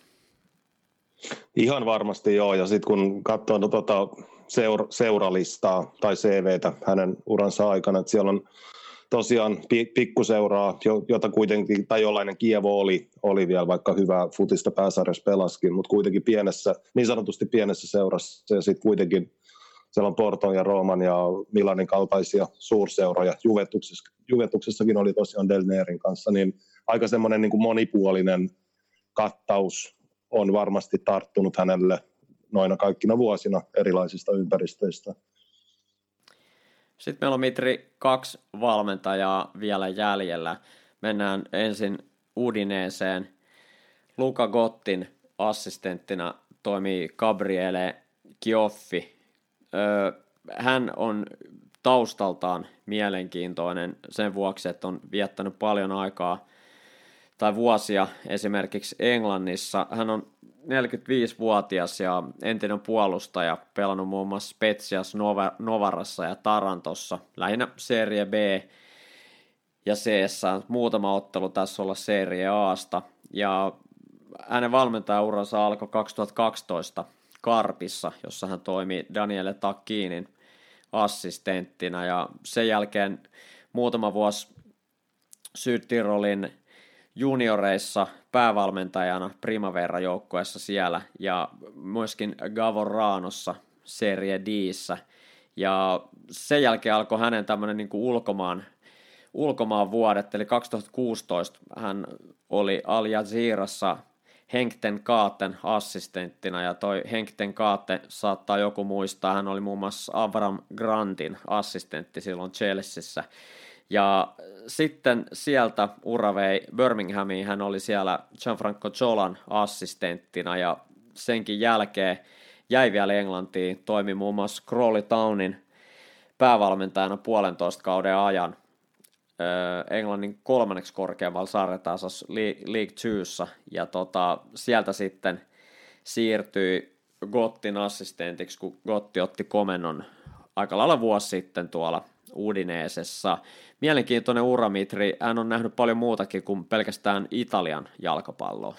Ihan varmasti joo, ja sitten kun katsoo seuralistaa tai CVtä hänen uransa aikana, että siellä on tosiaan pikkuseuraa, jota kuitenkin, tai jollainen Kievo oli vielä, vaikka hyvää futista pääsarjassa pelaskin, mutta kuitenkin pienessä, niin sanotusti pienessä seurassa, ja sitten kuitenkin siellä on Porton ja Rooman ja Milanin kaltaisia suurseuroja. Juventuksessakin oli tosiaan Del Nerin kanssa, niin aika semmoinen niin kuin monipuolinen kattaus on varmasti tarttunut hänelle noina kaikkina vuosina erilaisista ympäristöistä. Sitten meillä on Mitri 2 valmentajaa vielä jäljellä. Mennään ensin Udineeseen. Luca Gottin assistenttina toimii Gabriele Cioffi. Hän on taustaltaan mielenkiintoinen sen vuoksi, että on viettänyt paljon aikaa tai vuosia esimerkiksi Englannissa. Hän on 45-vuotias ja entinen puolustaja, pelannut muun muassa Spezias, Novarassa ja Tarantossa, lähinnä Serie B ja C:ssä. Muutama ottelu tässä olla Serie A:sta ja hänen valmentajauransa alkoi 2012 Karpissa, jossa hän toimi Daniele Tacchinin assistenttina ja sen jälkeen muutama vuosi Syd-Tirolin junioreissa päävalmentajana Primavera-joukkueessa siellä ja myöskin Gavoranossa Serie D:ssä ja sen jälkeen alkoi hänen tämmöinen niin kuin ulkomaan vuodet, eli 2016 hän oli Al Jazeerassa Henkten Kaaten assistenttina, ja toi Henkten Kaate saattaa joku muistaa, hän oli muun muassa Avram Grantin assistentti silloin Chelseassa, ja sitten sieltä ura vei Birminghamiin, hän oli siellä Gianfranco Ciolan assistenttina, ja senkin jälkeen jäi vielä Englantiin, toimi muun muassa Crawley Townin päävalmentajana 1,5 kauden ajan, Englannin 3. korkeammalla sarjatasossa League 2:ssa ja sieltä sitten siirtyi Gottin assistentiksi, kun Gotti otti komennon aika lailla vuosi sitten tuolla Udineesessa. Mielenkiintoinen ura, Mitri. Hän on nähnyt paljon muutakin kuin pelkästään Italian jalkapalloa.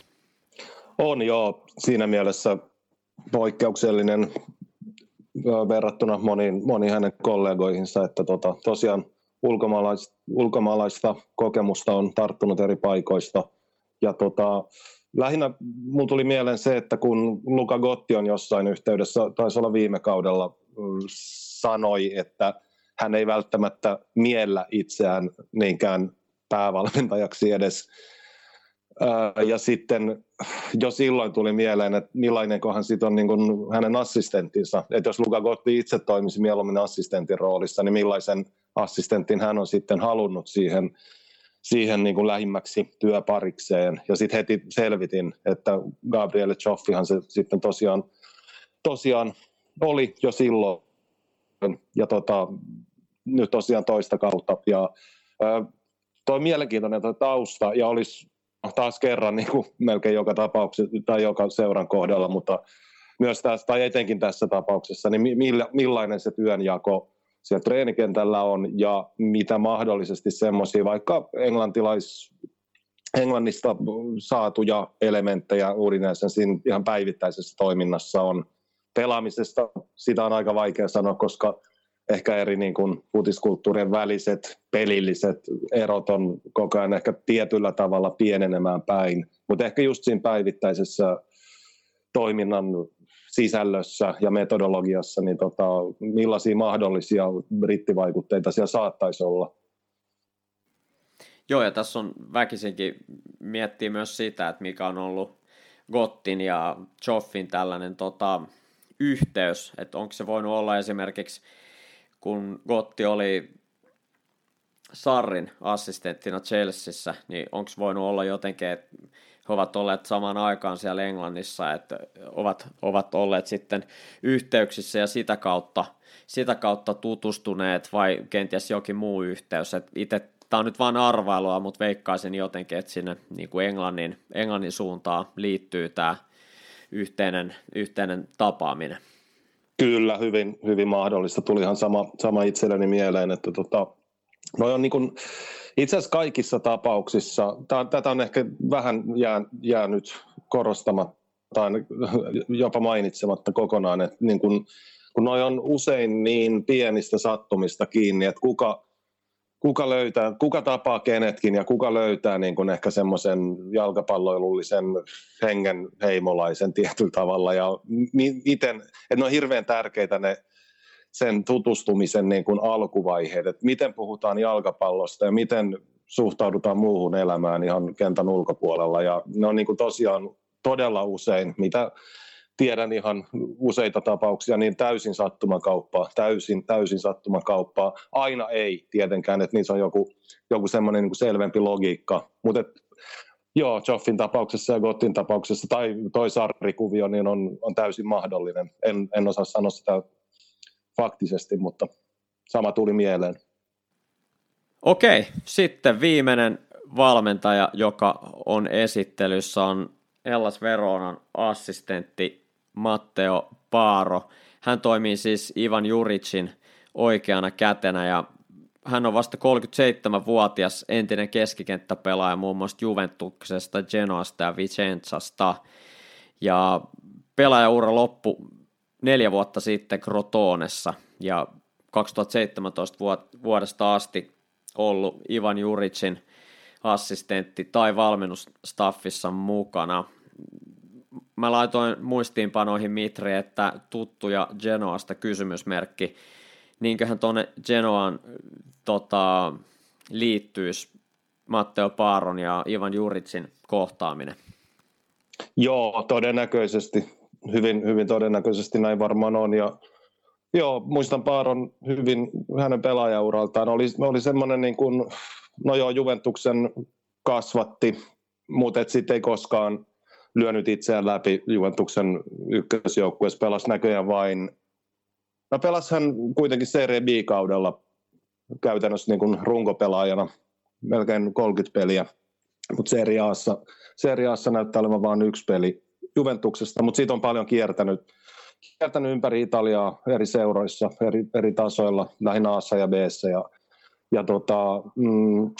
On joo, siinä mielessä poikkeuksellinen verrattuna moniin hänen kollegoihinsa, että tosiaan ulkomaalaista kokemusta on tarttunut eri paikoista. Ja lähinnä mun tuli mieleen se, että kun Luca Gotti on jossain yhteydessä, taisi olla viime kaudella, sanoi, että hän ei välttämättä miellä itseään niinkään päävalmentajaksi edes. Ja sitten jo silloin tuli mieleen, että millainenkohan sitten on niin kuin hänen assistenttinsa. Että jos Luca Gotti itse toimisi mieluummin assistentin roolissa, niin millaisen assistentin hän on sitten halunnut siihen siihen niin kuin lähimmäksi työparikseen. Ja sitten heti selvitin, että Gabriele Cioffihan se sitten tosiaan oli jo silloin. Ja nyt tosiaan toista kautta. Ja toi mielenkiintoinen tausta, ja olisi taas kerran niin kuin melkein joka tapauksessa tai joka seuran kohdalla, mutta myös tässä, tai etenkin tässä tapauksessa, niin millainen se työnjako siellä treenikentällä on ja mitä mahdollisesti semmoisia vaikka Englannista saatuja elementtejä Udinesen siinä ihan päivittäisessä toiminnassa on. Pelaamisesta sitä on aika vaikea sanoa, koska ehkä eri niin kuin futiskulttuurien väliset pelilliset erot on koko ajan ehkä tietyllä tavalla pienenemään päin, mutta ehkä just siinä päivittäisessä toiminnan sisällössä ja metodologiassa, niin millaisia mahdollisia brittivaikutteita siellä saattaisi olla. Joo, ja tässä on väkisinkin miettii myös sitä, että mikä on ollut Gottin ja Joffin tällainen yhteys, että onko se voinut olla esimerkiksi, kun Gotti oli Sarrin assistenttina Chelseassa, niin onko voinut olla jotenkin, että he ovat olleet samaan aikaan siellä Englannissa, että ovat olleet sitten yhteyksissä ja sitä kautta tutustuneet, vai kenties jokin muu yhteys. Tämä on nyt vain arvailua, mutta veikkaisin jotenkin, että sinne niin kuin Englannin suuntaan liittyy tämä yhteinen tapaaminen. Kyllä, hyvin, hyvin mahdollista. Tuli ihan sama itselleni mieleen, että noi on niin kuin, itse asiassa kaikissa tapauksissa, tätä on ehkä vähän jäänyt korostamatta tai jopa mainitsematta kokonaan, että niin kun noi on usein niin pienistä sattumista kiinni, että kuka tapaa kenetkin ja kuka löytää niin kun ehkä semmoisen jalkapalloilullisen hengen heimolaisen tietyllä tavalla ja miten, että ne on hirveän tärkeitä ne sen tutustumisen niin kuin alkuvaiheet, että miten puhutaan jalkapallosta ja miten suhtaudutaan muuhun elämään ihan kentän ulkopuolella. Ja ne on niin kuin tosiaan todella usein, mitä tiedän ihan useita tapauksia, niin täysin sattumakauppaa. Aina ei tietenkään, että niissä on joku semmoinen niin kuin selvempi logiikka. Mutta joo, Joffin tapauksessa ja Gottin tapauksessa tai toi sarrikuvio niin on täysin mahdollinen. En osaa sanoa sitä faktisesti, mutta sama tuli mieleen. Okei, sitten viimeinen valmentaja, joka on esittelyssä, on Hellas Veronan assistentti Matteo Paaro. Hän toimii siis Ivan Juricin oikeana kätenä ja hän on vasta 37-vuotias entinen keskikenttäpelaaja muun muassa Juventuksesta, Genoasta ja Vicenzasta. Ja pelaajaura loppui 4 vuotta sitten Crotonessa ja 2017 vuodesta asti ollut Ivan Juricin assistentti tai valmennusstaffissa mukana. Mä laitoin muistiinpanoihin Mitri, että tuttuja Genoasta kysymysmerkki. Niinköhän tuonne Genoaan liittyisi Matteo Paaron ja Ivan Juricin kohtaaminen? Joo, todennäköisesti. Hyvin todennäköisesti näin varmaan on. Ja joo, muistan Paaron hyvin hänen pelaajauraltaan. Oli semmoinen niin kuin, Juventuksen kasvatti, mutta sitten ei koskaan lyönyt itseään läpi. Juventuksen ykkösjoukkueessa pelasi näköjään vain. Pelasi hän kuitenkin Serie B-kaudella käytännössä niin kuin runkopelaajana melkein 30 peliä, mutta Serie A:ssa näyttää olevan vain 1 peli Juventuksesta, mutta siitä on paljon kiertänyt ympäri Italiaa eri seuroissa, eri tasoilla, lähinnä A:ssa ja B:ssä. Ja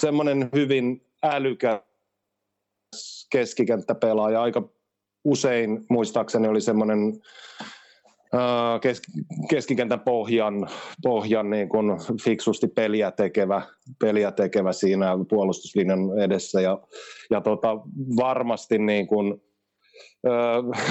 semmoinen hyvin älykäs keskikenttäpelaaja. Aika usein muistaakseni oli semmoinen keskikentän pohjan niin kuin fiksusti peliä tekevä siinä puolustuslinjan edessä. Ja varmasti niin kuin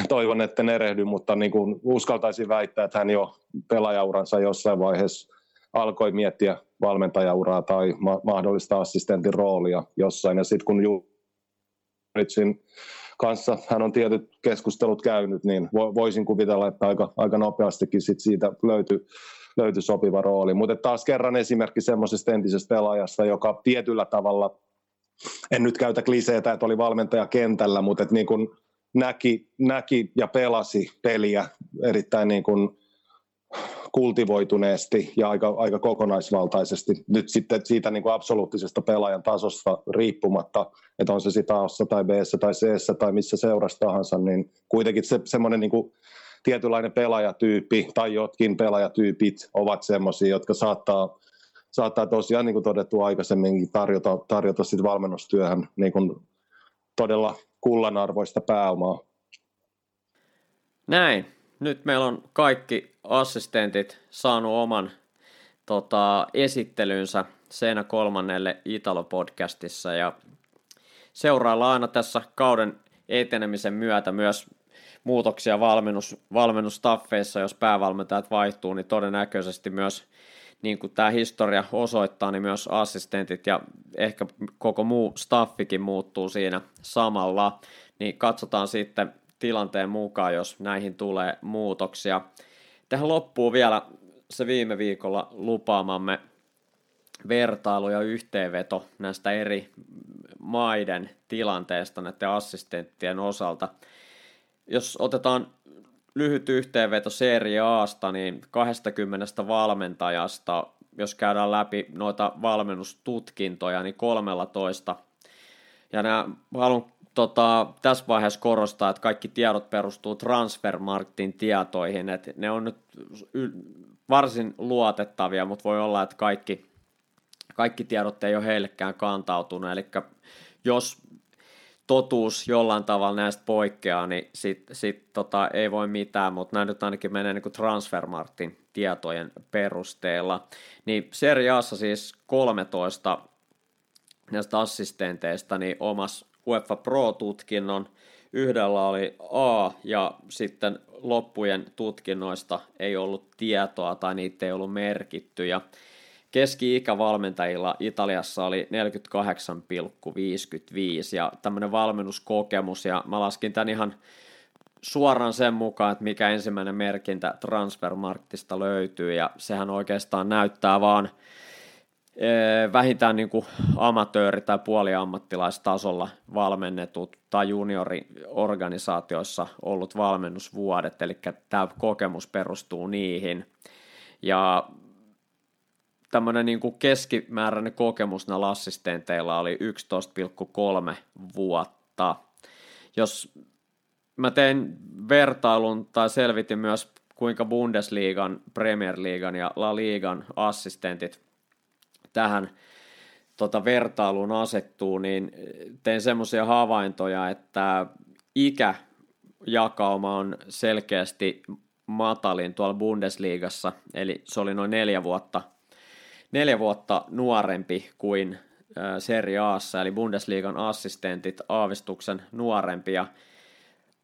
toivon, että en erehdy, mutta niin kuin uskaltaisin väittää, että hän jo pelaajauransa jossain vaiheessa alkoi miettiä valmentajauraa tai mahdollista assistentin roolia jossain. Ja sitten kun Juritsin kanssa hän on tietyt keskustelut käynyt, niin voisin kuvitella, että aika nopeastikin sit siitä löytyi sopiva rooli. Mutta taas kerran esimerkki semmoisesta entisestä pelaajasta, joka tietyllä tavalla en nyt käytä kliseetä, että oli valmentaja kentällä, mutta että niin kuin näki ja pelasi peliä erittäin niin kuin kultivoituneesti ja aika kokonaisvaltaisesti. Nyt sitten siitä niin kuin absoluuttisesta pelaajan tasosta riippumatta, että on se sitä A-ssa tai B-ssä tai C-ssä tai missä seurassa tahansa, niin kuitenkin se semmoinen niin kuin tietynlainen pelaajatyyppi tai jotkin pelaajatyypit ovat semmoisia, jotka saattaa tosiaan niin kuin todettu aikaisemminkin tarjota sit valmennustyöhön niin kuin todella kullanarvoista pääomaa. Näin. Nyt meillä on kaikki assistentit saanut oman esittelynsä Seinä kolmannelle Italo-podcastissa ja seuraillaan aina tässä kauden etenemisen myötä myös muutoksia valmennustaffeissa, jos päävalmentajat vaihtuu, niin todennäköisesti myös, niin kuin tämä historia osoittaa, niin myös assistentit ja ehkä koko muu staffikin muuttuu siinä samalla, niin katsotaan sitten tilanteen mukaan, jos näihin tulee muutoksia. Tähän loppuu vielä se viime viikolla lupaamamme vertailu ja yhteenveto näistä eri maiden tilanteesta näiden assistenttien osalta. Jos otetaan lyhyt yhteenveto Serie A:sta, niin 20 valmentajasta, jos käydään läpi noita valmennustutkintoja, niin 13. Ja haluan tässä vaiheessa korostaa, että kaikki tiedot perustuu Transfermarktin tietoihin, että ne on nyt varsin luotettavia, mutta voi olla, että kaikki tiedot ei ole heillekään kantautunut, eli jos totuus jollain tavalla näistä poikkeaa, niin sit ei voi mitään, mutta nämä nyt ainakin menee niin kuin Transfermarktin tietojen perusteella. Niin Serie A:ssa siis 13 näistä assistenteista niin omas UEFA Pro-tutkinnon, yhdellä oli A, ja sitten loppujen tutkinnoista ei ollut tietoa tai niitä ei ollut merkitty, ja keski-ikä valmentajilla Italiassa oli 48,55 ja tämmöinen valmennuskokemus, ja mä laskin tämän ihan suoraan sen mukaan, että mikä ensimmäinen merkintä Transfermarktista löytyy, ja sehän oikeastaan näyttää vaan vähintään niin kuin amatööri- tai puoliammattilaistasolla valmennetut tai junioriorganisaatioissa ollut valmennusvuodet, eli tämä kokemus perustuu niihin, ja tämmöinen niin kuin keskimääräinen kokemus näillä assistenteilla oli 11,3 vuotta. Jos mä tein vertailun tai selvitin myös, kuinka Bundesliigan, Premier League'n ja La Liga'n assistentit tähän vertailuun asettuu, niin tein semmoisia havaintoja, että ikäjakauma on selkeästi matalin tuolla Bundesliigassa, eli se oli noin 4 vuotta nuorempi kuin Serie A:ssa, eli Bundesliigan assistentit aavistuksen nuorempi, ja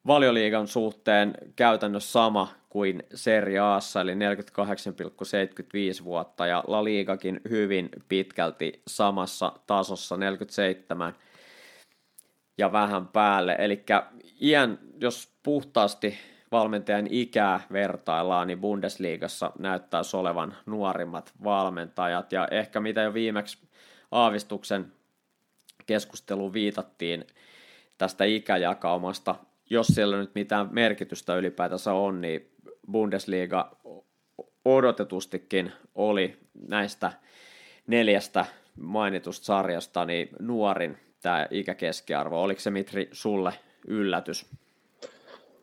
Valioliigan suhteen käytännössä sama kuin Serie A:ssa, eli 48,75 vuotta, ja La Ligakin hyvin pitkälti samassa tasossa, 47 ja vähän päälle. Eli iän, jos puhtaasti valmentajan ikää vertaillaan, niin Bundesliigassa näyttäisi olevan nuorimmat valmentajat, ja ehkä mitä jo viimeksi aavistuksen keskusteluun viitattiin tästä ikäjakaumasta, jos siellä nyt mitään merkitystä ylipäätänsä on, niin Bundesliiga odotetustikin oli näistä 4 mainitusta sarjasta niin nuorin tämä ikäkeskiarvo. Oliko se, Mitri, sulle yllätys?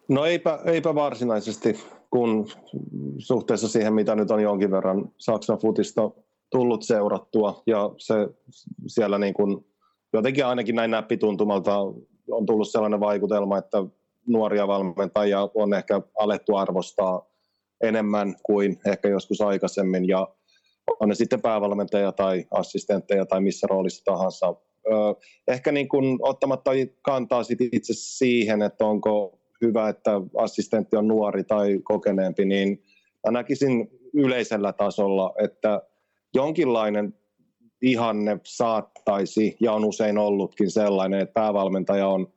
No eipä varsinaisesti, kun suhteessa siihen, mitä nyt on jonkin verran Saksan futista tullut seurattua, ja se siellä niin kuin jotenkin ainakin näin näppituntumalta on tullut sellainen vaikutelma, että nuoria valmentajia on ehkä alettu arvostaa enemmän kuin ehkä joskus aikaisemmin, ja on ne sitten päävalmentajia tai assistentteja tai missä roolissa tahansa. Ehkä niin kuin ottamatta kantaa itse siihen, että onko hyvä, että assistentti on nuori tai kokeneempi, niin näkisin yleisellä tasolla, että jonkinlainen ihanne saattaisi, ja on usein ollutkin sellainen, että päävalmentaja on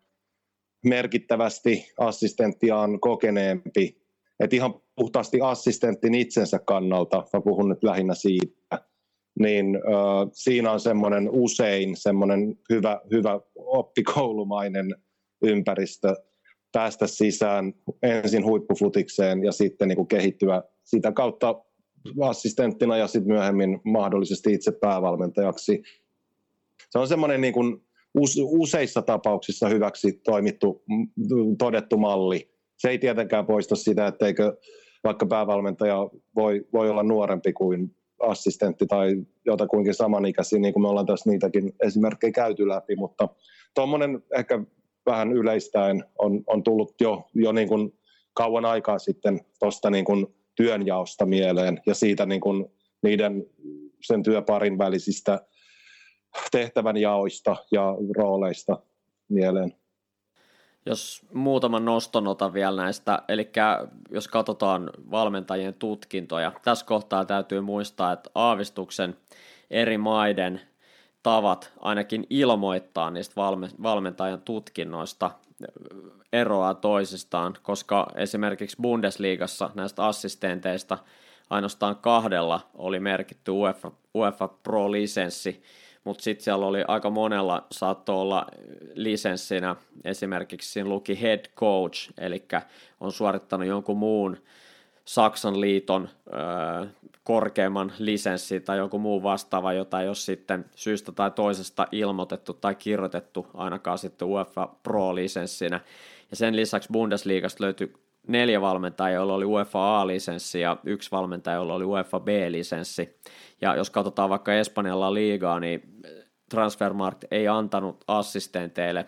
merkittävästi assistenttiaan kokeneempi. Että ihan puhtaasti assistentin itsensä kannalta, mä puhun nyt lähinnä siitä, niin siinä on semmoinen usein semmoinen hyvä oppikoulumainen ympäristö päästä sisään ensin huippufutikseen ja sitten niin kuin kehittyä sitä kautta assistenttina ja sitten myöhemmin mahdollisesti itse päävalmentajaksi. Se on semmoinen niin kuin useissa tapauksissa hyväksi todettu malli. Se ei tietenkään poista sitä, etteikö vaikka päävalmentaja voi olla nuorempi kuin assistentti tai jotakuinkin samanikäisiä, niin kuin me ollaan tässä niitäkin esimerkkejä käyty läpi, mutta tuommoinen ehkä vähän yleistäen on tullut jo niin kuin kauan aikaa sitten tuosta niin kuin työnjaosta mieleen ja siitä niin kuin sen työparin välisistä tehtävänjaoista ja rooleista mieleen. Jos muutaman noston otan vielä näistä, eli jos katsotaan valmentajien tutkintoja, tässä kohtaa täytyy muistaa, että aavistuksen eri maiden tavat ainakin ilmoittaa niistä valmentajan tutkinnoista eroaa toisistaan, koska esimerkiksi Bundesliigassa näistä assistenteista ainoastaan 2 oli merkitty UEFA Pro-lisenssi, mutta sitten siellä oli aika monella saattoi olla lisenssinä, esimerkiksi siinä luki head coach, eli on suorittanut jonkun muun Saksan liiton korkeimman lisenssi tai jonkun muun vastaava, jota ei ole sitten syystä tai toisesta ilmoitettu tai kirjoitettu ainakaan sitten UEFA Pro-lisenssinä. Ja sen lisäksi Bundesliigasta löytyi 4 valmentajaa, joilla oli UEFA A-lisenssi ja 1 valmentaja, jolla oli UEFA B-lisenssi. Ja jos katsotaan vaikka Espanjalla liigaa, niin Transfermarkt ei antanut assistenteille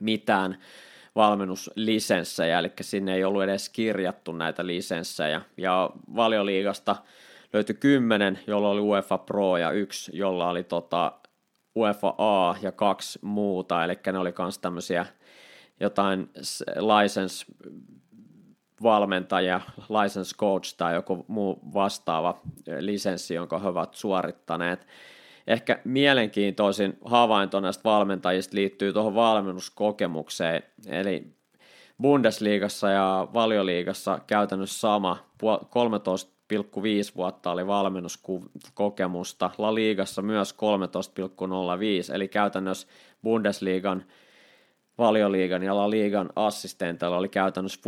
mitään valmennuslisenssejä, eli sinne ei ollut edes kirjattu näitä lisenssejä. Ja Valioliigasta löytyi 10, jolla oli UEFA Pro ja 1, jolla oli UEFA A ja 2 muuta, eli ne oli myös tämmöisiä jotain license-valmentaja, license coach tai joku muu vastaava lisenssi, jonka he ovat suorittaneet. Ehkä mielenkiintoisin havainto näistä valmentajista liittyy tuohon valmennuskokemukseen, eli Bundesliigassa ja Valioliigassa käytännössä sama, 13,5 vuotta oli valmennuskokemusta, La Ligassa myös 13,05, eli käytännössä Bundesliigan, Valioliigan ja La Ligan assistenteilla oli käytännössä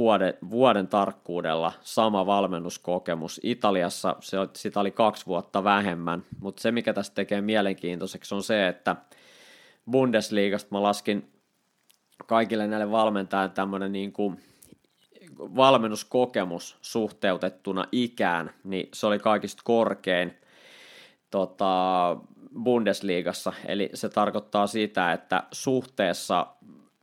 vuoden tarkkuudella sama valmennuskokemus. Italiassa sitä oli 2 vuotta vähemmän, mutta se mikä tässä tekee mielenkiintoiseksi on se, että Bundesliigasta mä laskin kaikille näille valmentajille tämmöinen niin kuin valmennuskokemus suhteutettuna ikään, niin se oli kaikista korkein Bundesliigassa, eli se tarkoittaa sitä, että suhteessa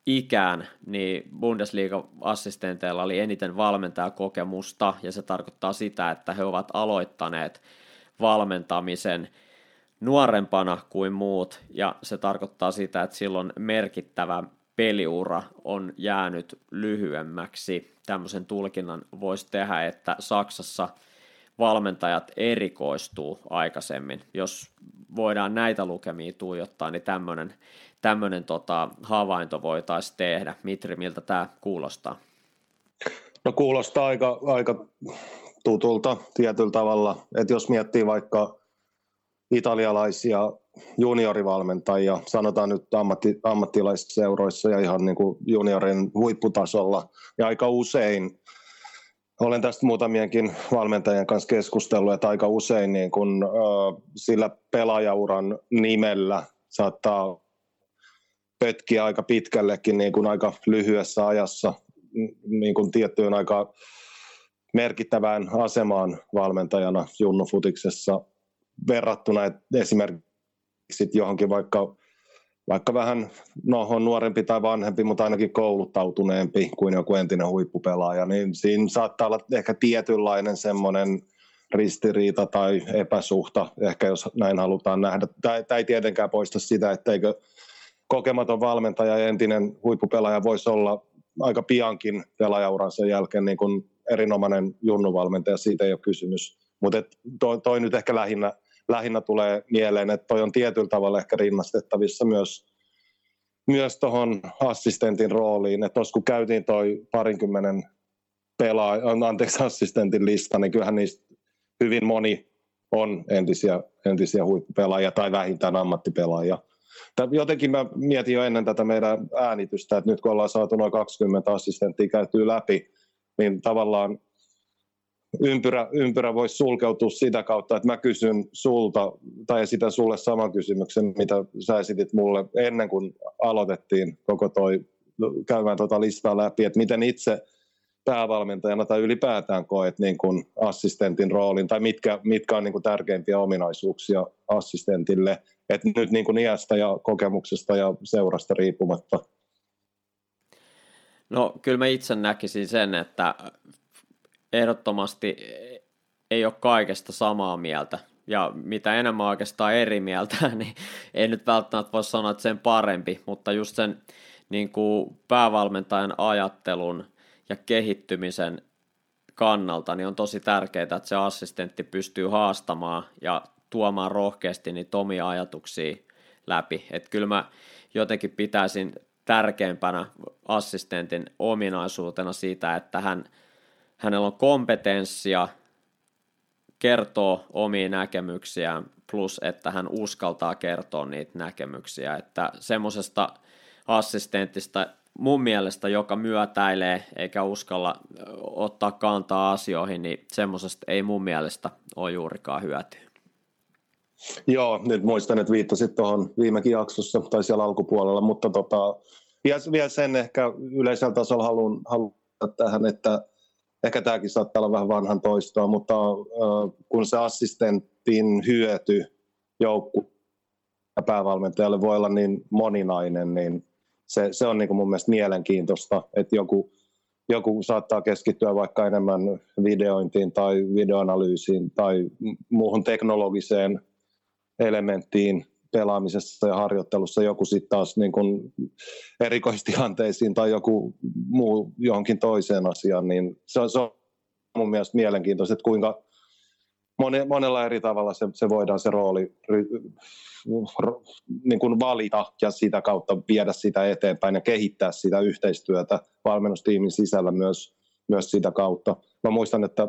ikään, niin Bundesliiga-assistenteilla oli eniten valmentajakokemusta, ja se tarkoittaa sitä, että he ovat aloittaneet valmentamisen nuorempana kuin muut, ja se tarkoittaa sitä, että silloin merkittävä peliura on jäänyt lyhyemmäksi. Tämmöisen tulkinnan voisi tehdä, että Saksassa valmentajat erikoistuu aikaisemmin. Jos voidaan näitä lukemia tuijottaa, niin tämmöinen havainto voitaisiin tehdä. Mitri, miltä tämä kuulostaa? No kuulostaa aika tutulta tietyllä tavalla. Et jos miettii vaikka italialaisia juniorivalmentajia, sanotaan nyt ammattilaisseuroissa ja ihan niin kuin juniorin huipputasolla, ja aika usein, olen tästä muutamienkin valmentajien kanssa keskustellut, että aika usein niin kun, sillä pelaajauran nimellä saattaa pötkiä aika pitkällekin niin kun aika lyhyessä ajassa niin kun tiettyyn aika merkittävään asemaan valmentajana junnufutiksessa verrattuna esimerkiksi johonkin vaikka vähän on nuorempi tai vanhempi, mutta ainakin kouluttautuneempi kuin joku entinen huippupelaaja, niin siinä saattaa olla ehkä tietynlainen semmoinen ristiriita tai epäsuhta, ehkä jos näin halutaan nähdä. Tämä ei tietenkään poista sitä, etteikö kokematon valmentaja ja entinen huippupelaaja voisi olla aika piankin pelaajauransa jälkeen niin kuin erinomainen junnuvalmentaja, siitä ei ole kysymys. Mutta toi nyt ehkä lähinnä tulee mieleen, että toi on tietyllä tavalla ehkä rinnastettavissa myös tuohon assistentin rooliin. Että tuossa kun käytiin toi 20 assistentin lista, niin kyllähän niistä hyvin moni on entisiä huippupelaajia tai vähintään ammattipelaajia. Jotenkin mä mietin jo ennen tätä meidän äänitystä, että nyt kun ollaan saatu noin 20 assistenttia käytyy läpi, niin tavallaan ympyrä voisi sulkeutua sitä kautta, että mä kysyn sulta tai esitän sulle saman kysymyksen, mitä sä esitit mulle ennen kuin aloitettiin koko toi käymään tuota listaa läpi, että miten itse päävalmentajana tai ylipäätään koet niin kuin assistentin roolin tai mitkä on niin kuin tärkeimpiä ominaisuuksia assistentille, että nyt niin kuin iästä ja kokemuksesta ja seurasta riippumatta. No kyllä mä itse näkisin sen, että ehdottomasti ei ole kaikesta samaa mieltä ja mitä enemmän oikeastaan eri mieltä, niin ei nyt välttämättä voi sanoa, että sen parempi, mutta just sen niin kuin päävalmentajan ajattelun ja kehittymisen kannalta niin on tosi tärkeää, että se assistentti pystyy haastamaan ja tuomaan rohkeasti niitä omia ajatuksia läpi. Että kyllä mä jotenkin pitäisin tärkeimpänä assistentin ominaisuutena siitä, että hänellä on kompetenssia kertoa omia näkemyksiään, plus että hän uskaltaa kertoa niitä näkemyksiä. Että semmoisesta assistentista mun mielestä, joka myötäilee eikä uskalla ottaa kantaa asioihin, niin semmoisesta ei mun mielestä ole juurikaan hyötyä. Joo, nyt muistan, että viittasit tuohon viimekin jaksossa tai siellä alkupuolella, mutta vielä sen ehkä yleisellä tasolla haluan tähän, että ehkä tämäkin saattaa olla vähän vanhan toistoa, mutta kun se assistentin hyöty joukkueelle ja päävalmentajalle voi olla niin moninainen, niin se on niin kuin mun mielestä mielenkiintoista, että joku saattaa keskittyä vaikka enemmän videointiin tai videoanalyysiin tai muuhun teknologiseen elementtiin pelaamisessa ja harjoittelussa, joku sitten taas niin kuin erikoistilanteisiin tai joku muu johonkin toiseen asiaan, niin se on mun mielestä mielenkiintoista, että kuinka monella eri tavalla se voidaan se rooli niin kuin valita ja sitä kautta viedä sitä eteenpäin ja kehittää sitä yhteistyötä valmennustiimin sisällä myös sitä kautta. Mä muistan, että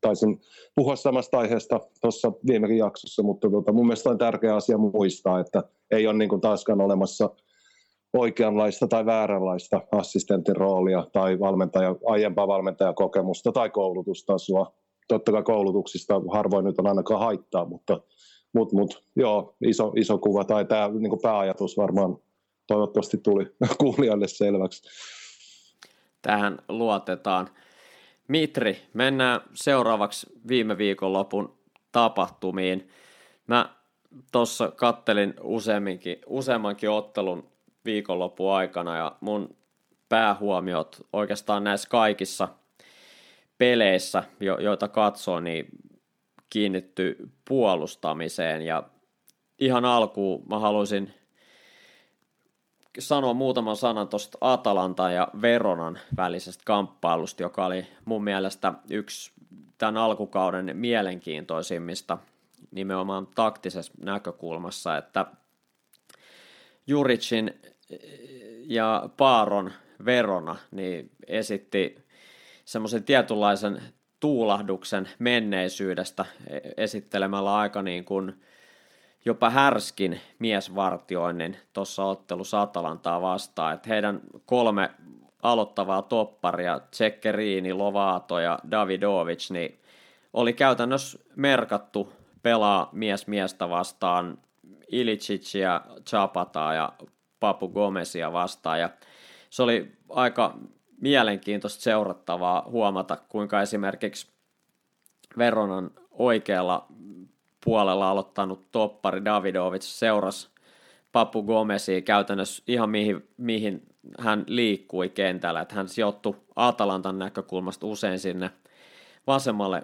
taisin puhua samasta aiheesta tuossa viimekin jaksossa, mutta mun mielestä on tärkeä asia muistaa, että ei ole niin kuin taaskaan olemassa oikeanlaista tai vääränlaista assistentin roolia tai aiempaa valmentajakokemusta tai koulutustasoa. Totta kai koulutuksista harvoin nyt on ainakaan haittaa, mutta joo, iso kuva tai tämä niin kuin pääajatus varmaan toivottavasti tuli kuulijalle selväksi. Tähän luotetaan. Mitri, mennään seuraavaksi viime viikonlopun tapahtumiin. Mä tuossa kattelin useammankin ottelun viikonlopun aikana ja mun päähuomiot oikeastaan näissä kaikissa peleissä, joita katsoo, niin kiinnittyy puolustamiseen. Ja ihan alkuun mä haluaisin sanoa muutaman sanan tuosta Atalantan ja Veronan välisestä kamppailusta, joka oli mun mielestä yksi tämän alkukauden mielenkiintoisimmista nimenomaan taktisessa näkökulmassa, että Juricin ja Paaron Verona niin esitti semmoisen tietynlaisen tuulahduksen menneisyydestä esittelemällä aika niin kuin jopa härskin miesvartioinnin tuossa ottelussa Atalantaa vastaan, että heidän 3 aloittavaa topparia, Ceccherini, Lovato ja Davidovic, niin oli käytännössä merkattu pelaa mies miestä vastaan Ilicicia, Chapataa ja Papu Gomezia vastaan, ja se oli aika mielenkiintoista seurattavaa huomata, kuinka esimerkiksi Veronan oikealla puolella aloittanut toppari Davidovic seurasi Papu Gomezia käytännössä ihan mihin hän liikkui kentällä. Että hän sijoittui Atalantan näkökulmasta usein sinne vasemmalle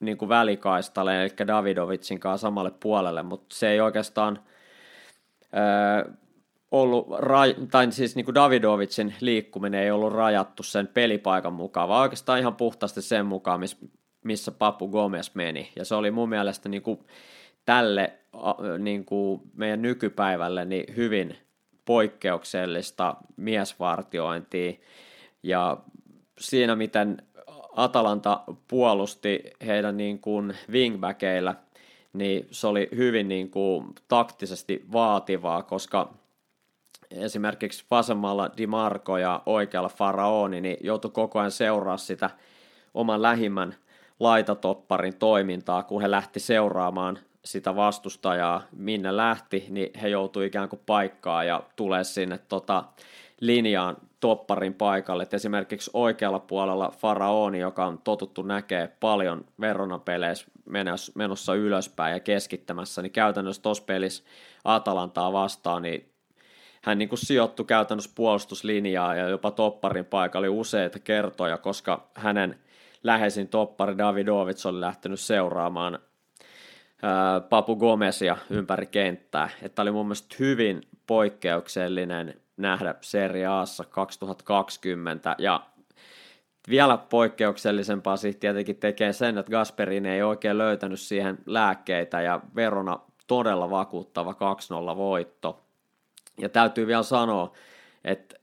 niin kuin välikaistalle, eli Davidovicin kanssa samalle puolelle, mutta se ei oikeastaan niin kuin Davidovicin liikkuminen ei ollut rajattu sen pelipaikan mukaan, vaan oikeastaan ihan puhtaasti sen mukaan, missä Papu Gomez meni, ja se oli mun mielestä niin kuin tälle niin kuin meidän nykypäivälle niin hyvin poikkeuksellista miesvartiointia, ja siinä miten Atalanta puolusti heidän niin kuin wingbackeillä, niin se oli hyvin niin kuin taktisesti vaativaa, koska esimerkiksi vasemmalla Di Marco ja oikealla Faraoni niin joutui koko ajan seuraa sitä oman lähimmän laitatopparin toimintaa, kun he lähti seuraamaan sitä vastustajaa, minne lähti, niin he joutui ikään kuin paikkaan ja tulee sinne linjaan topparin paikalle. Et esimerkiksi oikealla puolella Faraoni, joka on totuttu näkee paljon verronapeleissä menossa ylöspäin ja keskittämässä, niin käytännössä tuossa pelissä Atalantaa vastaan, niin hän niin kuin sijoittui käytännössä puolustuslinjaa ja jopa topparin paikalle useita kertoja, koska hänen läheisin toppari Davidovic oli lähtenyt seuraamaan Papu Gomezia ympäri kenttää. Tämä oli mun mielestä hyvin poikkeuksellinen nähdä Serie A:ssa 2020, ja vielä poikkeuksellisempaa siitä tietenkin tekee sen, että Gasperini ei oikein löytänyt siihen lääkkeitä, ja Verona todella vakuuttava 2-0 voitto. Ja täytyy vielä sanoa, että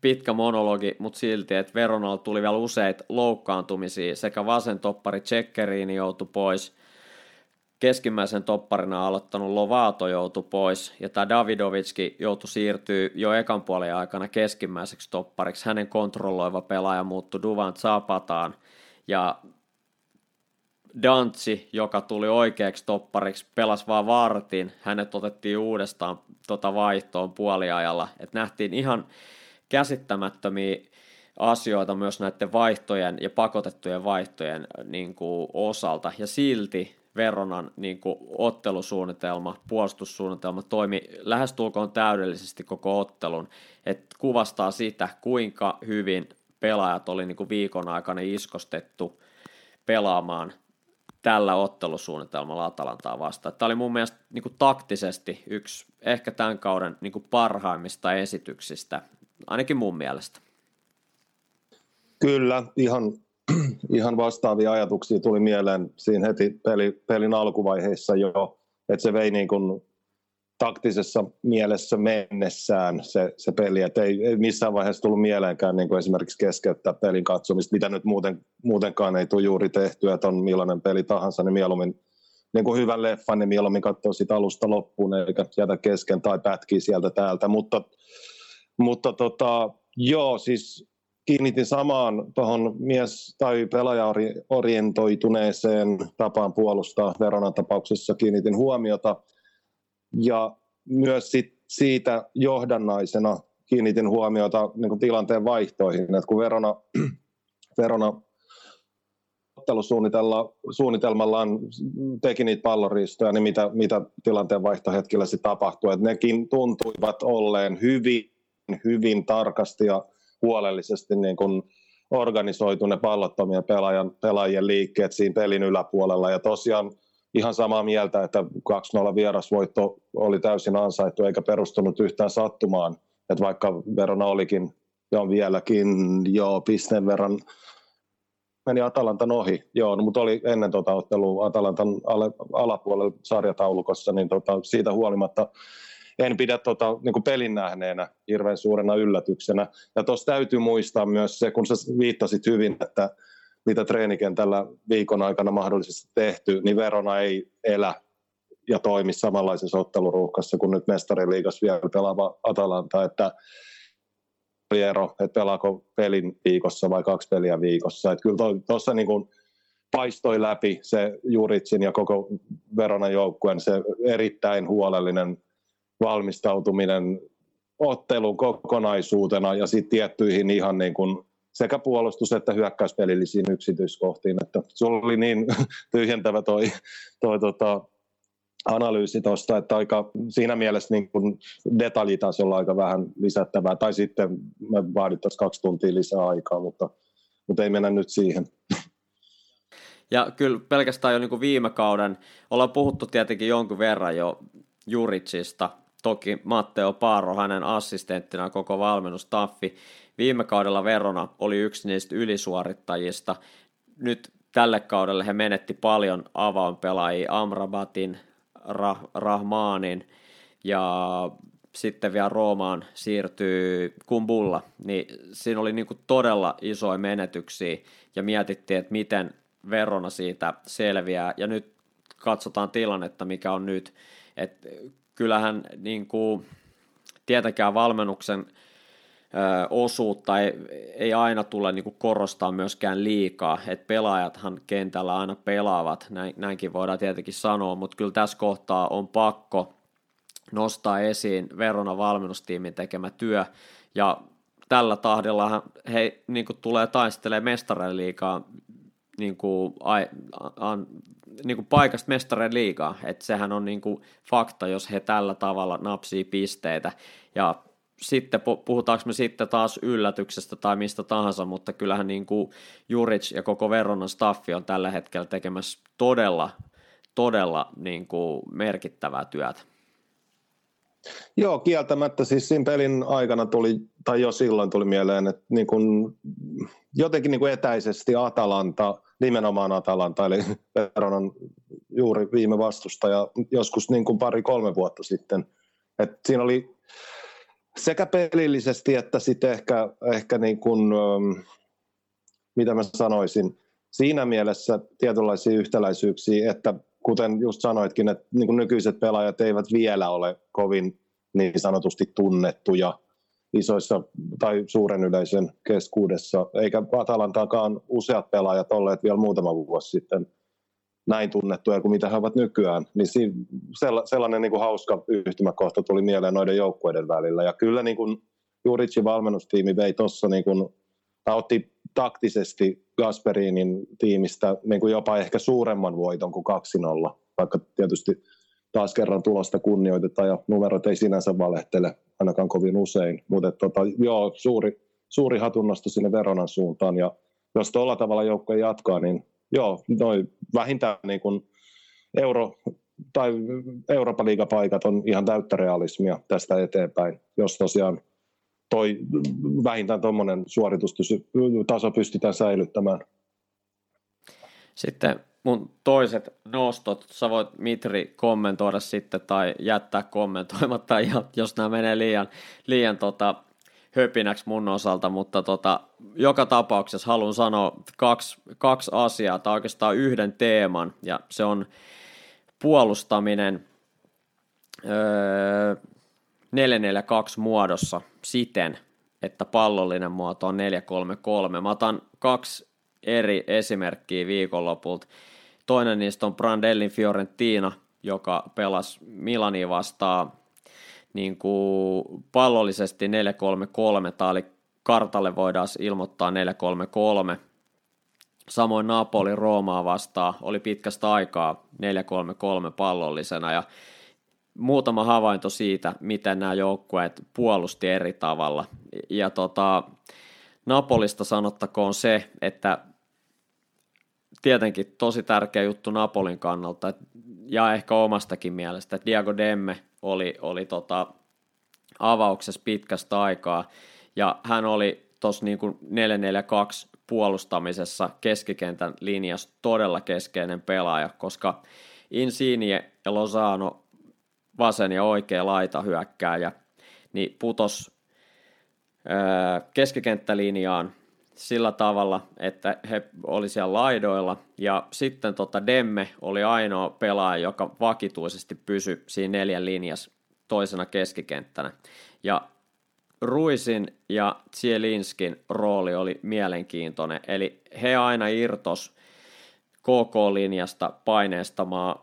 pitkä monologi, mutta silti, että Veronalla tuli vielä useita loukkaantumisia, sekä vasen toppari Ceccherini joutui pois, keskimmäisen topparina aloittanut Lovato joutui pois, ja tämä Davidovicki joutui siirtyä jo ekan puolen aikana keskimmäiseksi toppariksi. Hänen kontrolloiva pelaaja muuttui Duvan Zapataan, ja Dantsi, joka tuli oikeaksi toppariksi, pelasi vaan vartin. Hänet otettiin uudestaan vaihtoon puoliajalla. Et nähtiin ihan käsittämättömiä asioita myös näiden vaihtojen ja pakotettujen vaihtojen niin kuin osalta, ja silti Veronan niin kuin ottelusuunnitelma, puolustussuunnitelma toimi lähestulkoon täydellisesti koko ottelun. Et kuvastaa sitä, kuinka hyvin pelaajat oli niin kuin viikon aikana iskostettu pelaamaan tällä ottelusuunnitelmalla Atalantaa vastaan. Tämä oli mun mielestä niin kuin taktisesti yksi ehkä tämän kauden niin kuin parhaimmista esityksistä, ainakin mun mielestä. Kyllä, ihan vastaavia ajatuksia tuli mieleen siinä heti pelin alkuvaiheessa jo, että se vei niin kuin taktisessa mielessä mennessään se peli, että ei missään vaiheessa tullut mieleenkään niin kuin esimerkiksi keskeyttää pelin katsomista, mitä nyt muutenkaan ei tule juuri tehtyä, että on millainen peli tahansa, niin mieluummin niin kuin hyvän leffan, niin mieluummin katsoo sitä alusta loppuun, eikä jätä kesken tai pätkii sieltä täältä, mutta siis kiinnitin samaan tuohon tai pelaajaorientoituneeseen tapaan puolustaa Veronan tapauksessa kiinnitin huomiota, ja myös siitä johdannaisena kiinnitin huomiota niin kuin tilanteen vaihtoihin, että kun Verona ottelusuunnitelmallaan teki niitä palloristoja, niin mitä tilanteen vaihtohetkellä se tapahtui, että nekin tuntuivat olleen hyvin tarkasti ja huolellisesti niin kuin organisoitu ne pallottomien pelaajien liikkeet siinä pelin yläpuolella, ja tosiaan ihan samaa mieltä, että 2-0 vierasvoitto oli täysin ansaittu eikä perustunut yhtään sattumaan, että vaikka Verona olikin ja on vieläkin pisteen verran meni Atalantan ohi, mutta oli ennen ottelua Atalantan alapuolella sarjataulukossa, niin siitä huolimatta en pidä niin kuin pelin nähneenä hirveän suurena yllätyksenä. Ja tuossa täytyy muistaa myös se, kun sä viittasit hyvin, että mitä treenikentällä viikon aikana mahdollisesti tehty, niin Verona ei elä ja toimi samanlaisessa otteluruuhkassa kuin nyt mestariliigassa vielä pelaava Atalanta, että ero, että pelaako pelin viikossa vai 2 peliä viikossa. Että kyllä tuossa niin kuin paistoi läpi se Juricin ja koko Veronan joukkueen se erittäin huolellinen valmistautuminen ottelun kokonaisuutena ja sitten tiettyihin ihan niin kuin sekä puolustus- että hyökkäyspelillisiin yksityiskohtiin. Että sulla oli niin tyhjentävä toi analyysi tuosta, että aika, siinä mielessä niin kuin detaljitasolla aika vähän lisättävää, tai sitten me vaadittaisiin 2 tuntia lisää aikaa, mutta ei mennä nyt siihen. Ja kyllä pelkästään jo niin kuin viime kauden, ollaan puhuttu tietenkin jonkun verran jo Juricista, toki Matteo Paaro hänen assistenttinaan koko valmennustaffi. Viime kaudella Verona oli yksi niistä ylisuorittajista. Nyt tälle kaudelle he menetti paljon avainpelaajia, Amrabatin, Rahmanin ja sitten vielä Roomaan siirtyy Kumbulla, niin siinä oli niin kuin todella isoja menetyksiä ja mietittiin, että miten Verona siitä selviää. Ja nyt katsotaan tilannetta, mikä on nyt. Et kyllähän niin kuin tietenkään valmennuksen osuutta ei aina tule niin kuin korostaa myöskään liikaa, että pelaajathan kentällä aina pelaavat, näinkin voidaan tietenkin sanoa, mutta kyllä tässä kohtaa on pakko nostaa esiin Veronan valmennustiimin tekemä työ, ja tällä tahdillahan he niin kuin tulee taistelemaan mestareen liigaa, niin kuin paikasta mestareen liigaa, että sehän on niin kuin fakta, jos he tällä tavalla napsii pisteitä, ja sitten puhutaanko me sitten taas yllätyksestä tai mistä tahansa, mutta kyllähän niin kuin Juric ja koko Veronan staffi on tällä hetkellä tekemässä todella niin kuin merkittävää työtä. Joo, kieltämättä siis siinä pelin aikana jo silloin tuli mieleen, että niin kuin, jotenkin niin kuin etäisesti Atalanta, nimenomaan Atalanta, eli Veronan juuri viime vastustaja joskus niin kuin 2-3 vuotta sitten, että siinä oli sekä pelillisesti että sitten ehkä niin kuin, mitä mä sanoisin, siinä mielessä tietynlaisia yhtäläisyyksiä, että kuten just sanoitkin, että niin kuin nykyiset pelaajat eivät vielä ole kovin niin sanotusti tunnettuja isoissa tai suuren yleisön keskuudessa, eikä Atalantaakaan useat pelaajat olleet vielä muutama vuosi sitten näin tunnettuja kuin mitä he ovat nykyään, niin sellainen niin kuin hauska yhtymäkohta tuli mieleen noiden joukkueiden välillä. Ja kyllä niin kuin Juricin valmennustiimi vei tuossa, niin kuin, otti taktisesti Gasperinin tiimistä niin kuin jopa ehkä suuremman voiton kuin 2-0, vaikka tietysti taas kerran tulosta kunnioitetaan ja numerot ei sinänsä valehtele ainakaan kovin usein, mutta joo, suuri hatunnosto sinne Veronan suuntaan, ja jos tuolla tavalla joukkue jatkaa, niin joo, noin vähintään niin kuin Euroopan liigapaikat on ihan täyttä realismia tästä eteenpäin, jos tosiaan vähintään tuommoinen suoritustaso pystytään säilyttämään. Sitten mun toiset nostot, sä voit Mitri kommentoida sitten tai jättää kommentoimatta, jos nämä menee liian höpinäksi mun osalta, mutta joka tapauksessa haluan sanoa kaksi asiaa tai oikeastaan yhden teeman, ja se on puolustaminen 4-4-2 muodossa siten, että pallollinen muoto on 4-3-3. Mä otan kaksi eri esimerkkiä viikonlopulta. Toinen niistä on Brandellin Fiorentina, joka pelasi Milania vastaan niin kuin pallollisesti 4-3-3, tai eli kartalle voidaan ilmoittaa 4-3-3. Samoin Napoli Roomaa vastaan oli pitkästä aikaa 4-3-3 pallollisena, ja muutama havainto siitä, miten nämä joukkueet puolusti eri tavalla. Ja Napolista sanottakoon se, että tietenkin tosi tärkeä juttu Napolin kannalta, ja ehkä omastakin mielestä, että Diego Demme oli avauksessa pitkästä aikaa, ja hän oli tuossa niin kuin 4-4-2 puolustamisessa keskikentän linjassa todella keskeinen pelaaja, koska Insigne ja Lozano vasen ja oikea laita hyökkääjä, niin putosi keskikenttälinjaan sillä tavalla, että he oli siellä laidoilla, ja sitten Demme oli ainoa pelaaja, joka vakituisesti pysyi siinä 4 linjassa toisena keskikenttänä, ja Ruizin ja Zielinskin rooli oli mielenkiintoinen, eli he aina irtos KK-linjasta paineistamaan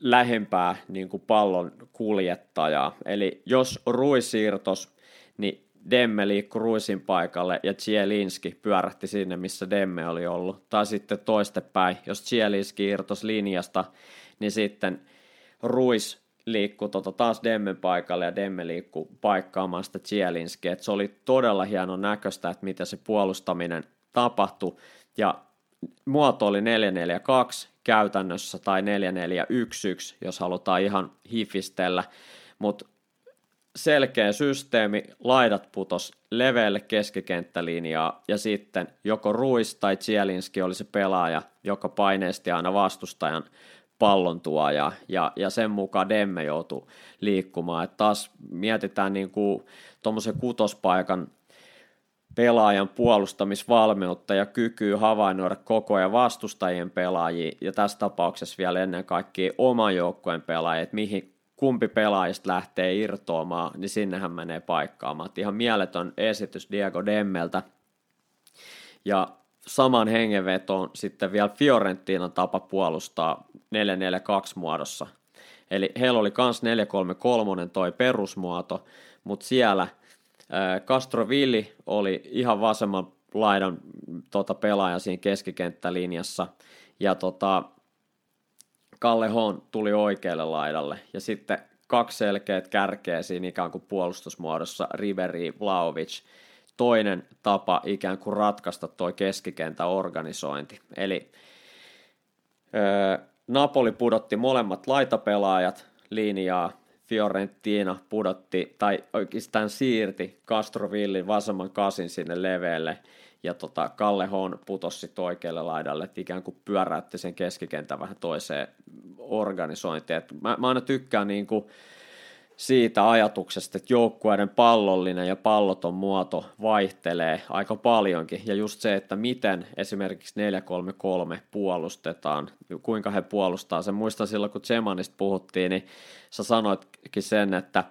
lähempää niin kuin pallon kuljettajaa, eli jos Ruiz irtos, niin Demme liikkui Ruizin paikalle ja Zielinski pyörähti sinne, missä Demme oli ollut, tai sitten toistepäin, jos Zielinski irtos linjasta, niin sitten Ruiz liikkui taas Demmen paikalle ja Demme liikkui paikkaamaan sitä Zielinskiä, että se oli todella hienon näköistä, että miten se puolustaminen tapahtui, ja muoto oli 4-4-2 käytännössä tai 4-4-1-1, jos halutaan ihan hifistellä, mutta selkeä systeemi, laidat putos leveälle keskikenttälinjaa, ja sitten joko Ruiz tai Zielinski oli se pelaaja, joka paineisti aina vastustajan pallontuoja, ja sen mukaan Demme joutui liikkumaan. Et taas mietitään niin kuin tuommoisen kutospaikan pelaajan puolustamisvalmiutta ja kykyä havainnoida koko ajan vastustajien pelaajia, ja tässä tapauksessa vielä ennen kaikkea oman joukkueen pelaajia, että mihin kumpi pelaajista lähtee irtoamaan, niin sinnehän menee paikkaamaan. Ihan mieletön esitys Diego Demmeltä. Ja saman hengenvetoon sitten vielä Fiorentinan tapa puolustaa 4-4-2 muodossa. Eli heillä oli kans 4-3-3 toi perusmuoto, mutta siellä Castrovilli oli ihan vasemman laidan pelaaja siinä keskikenttälinjassa, ja Kalle Hoon tuli oikealle laidalle, ja sitten kaksi selkeät kärkeä siinä ikään kuin puolustusmuodossa, Riveri, Vlahovic. Toinen tapa ikään kuin ratkaista tuo keskikentän organisointi. Eli Napoli pudotti molemmat laitapelaajat linjaa, Fiorentina pudotti tai oikeastaan siirti Castrovillin vasemman kasin sinne leveelle, ja Kalle Hoon putosi sitten oikealle laidalle, että ikään kuin pyöräytti sen keskikentän vähän toiseen organisointiin. Mä aina tykkään niin kuin siitä ajatuksesta, että joukkueiden pallollinen ja palloton muoto vaihtelee aika paljonkin, ja just se, että miten esimerkiksi 4-3-3 puolustetaan, kuinka he puolustaa sen. Muistan silloin, kun Zemanista puhuttiin, niin sä sanoitkin sen, että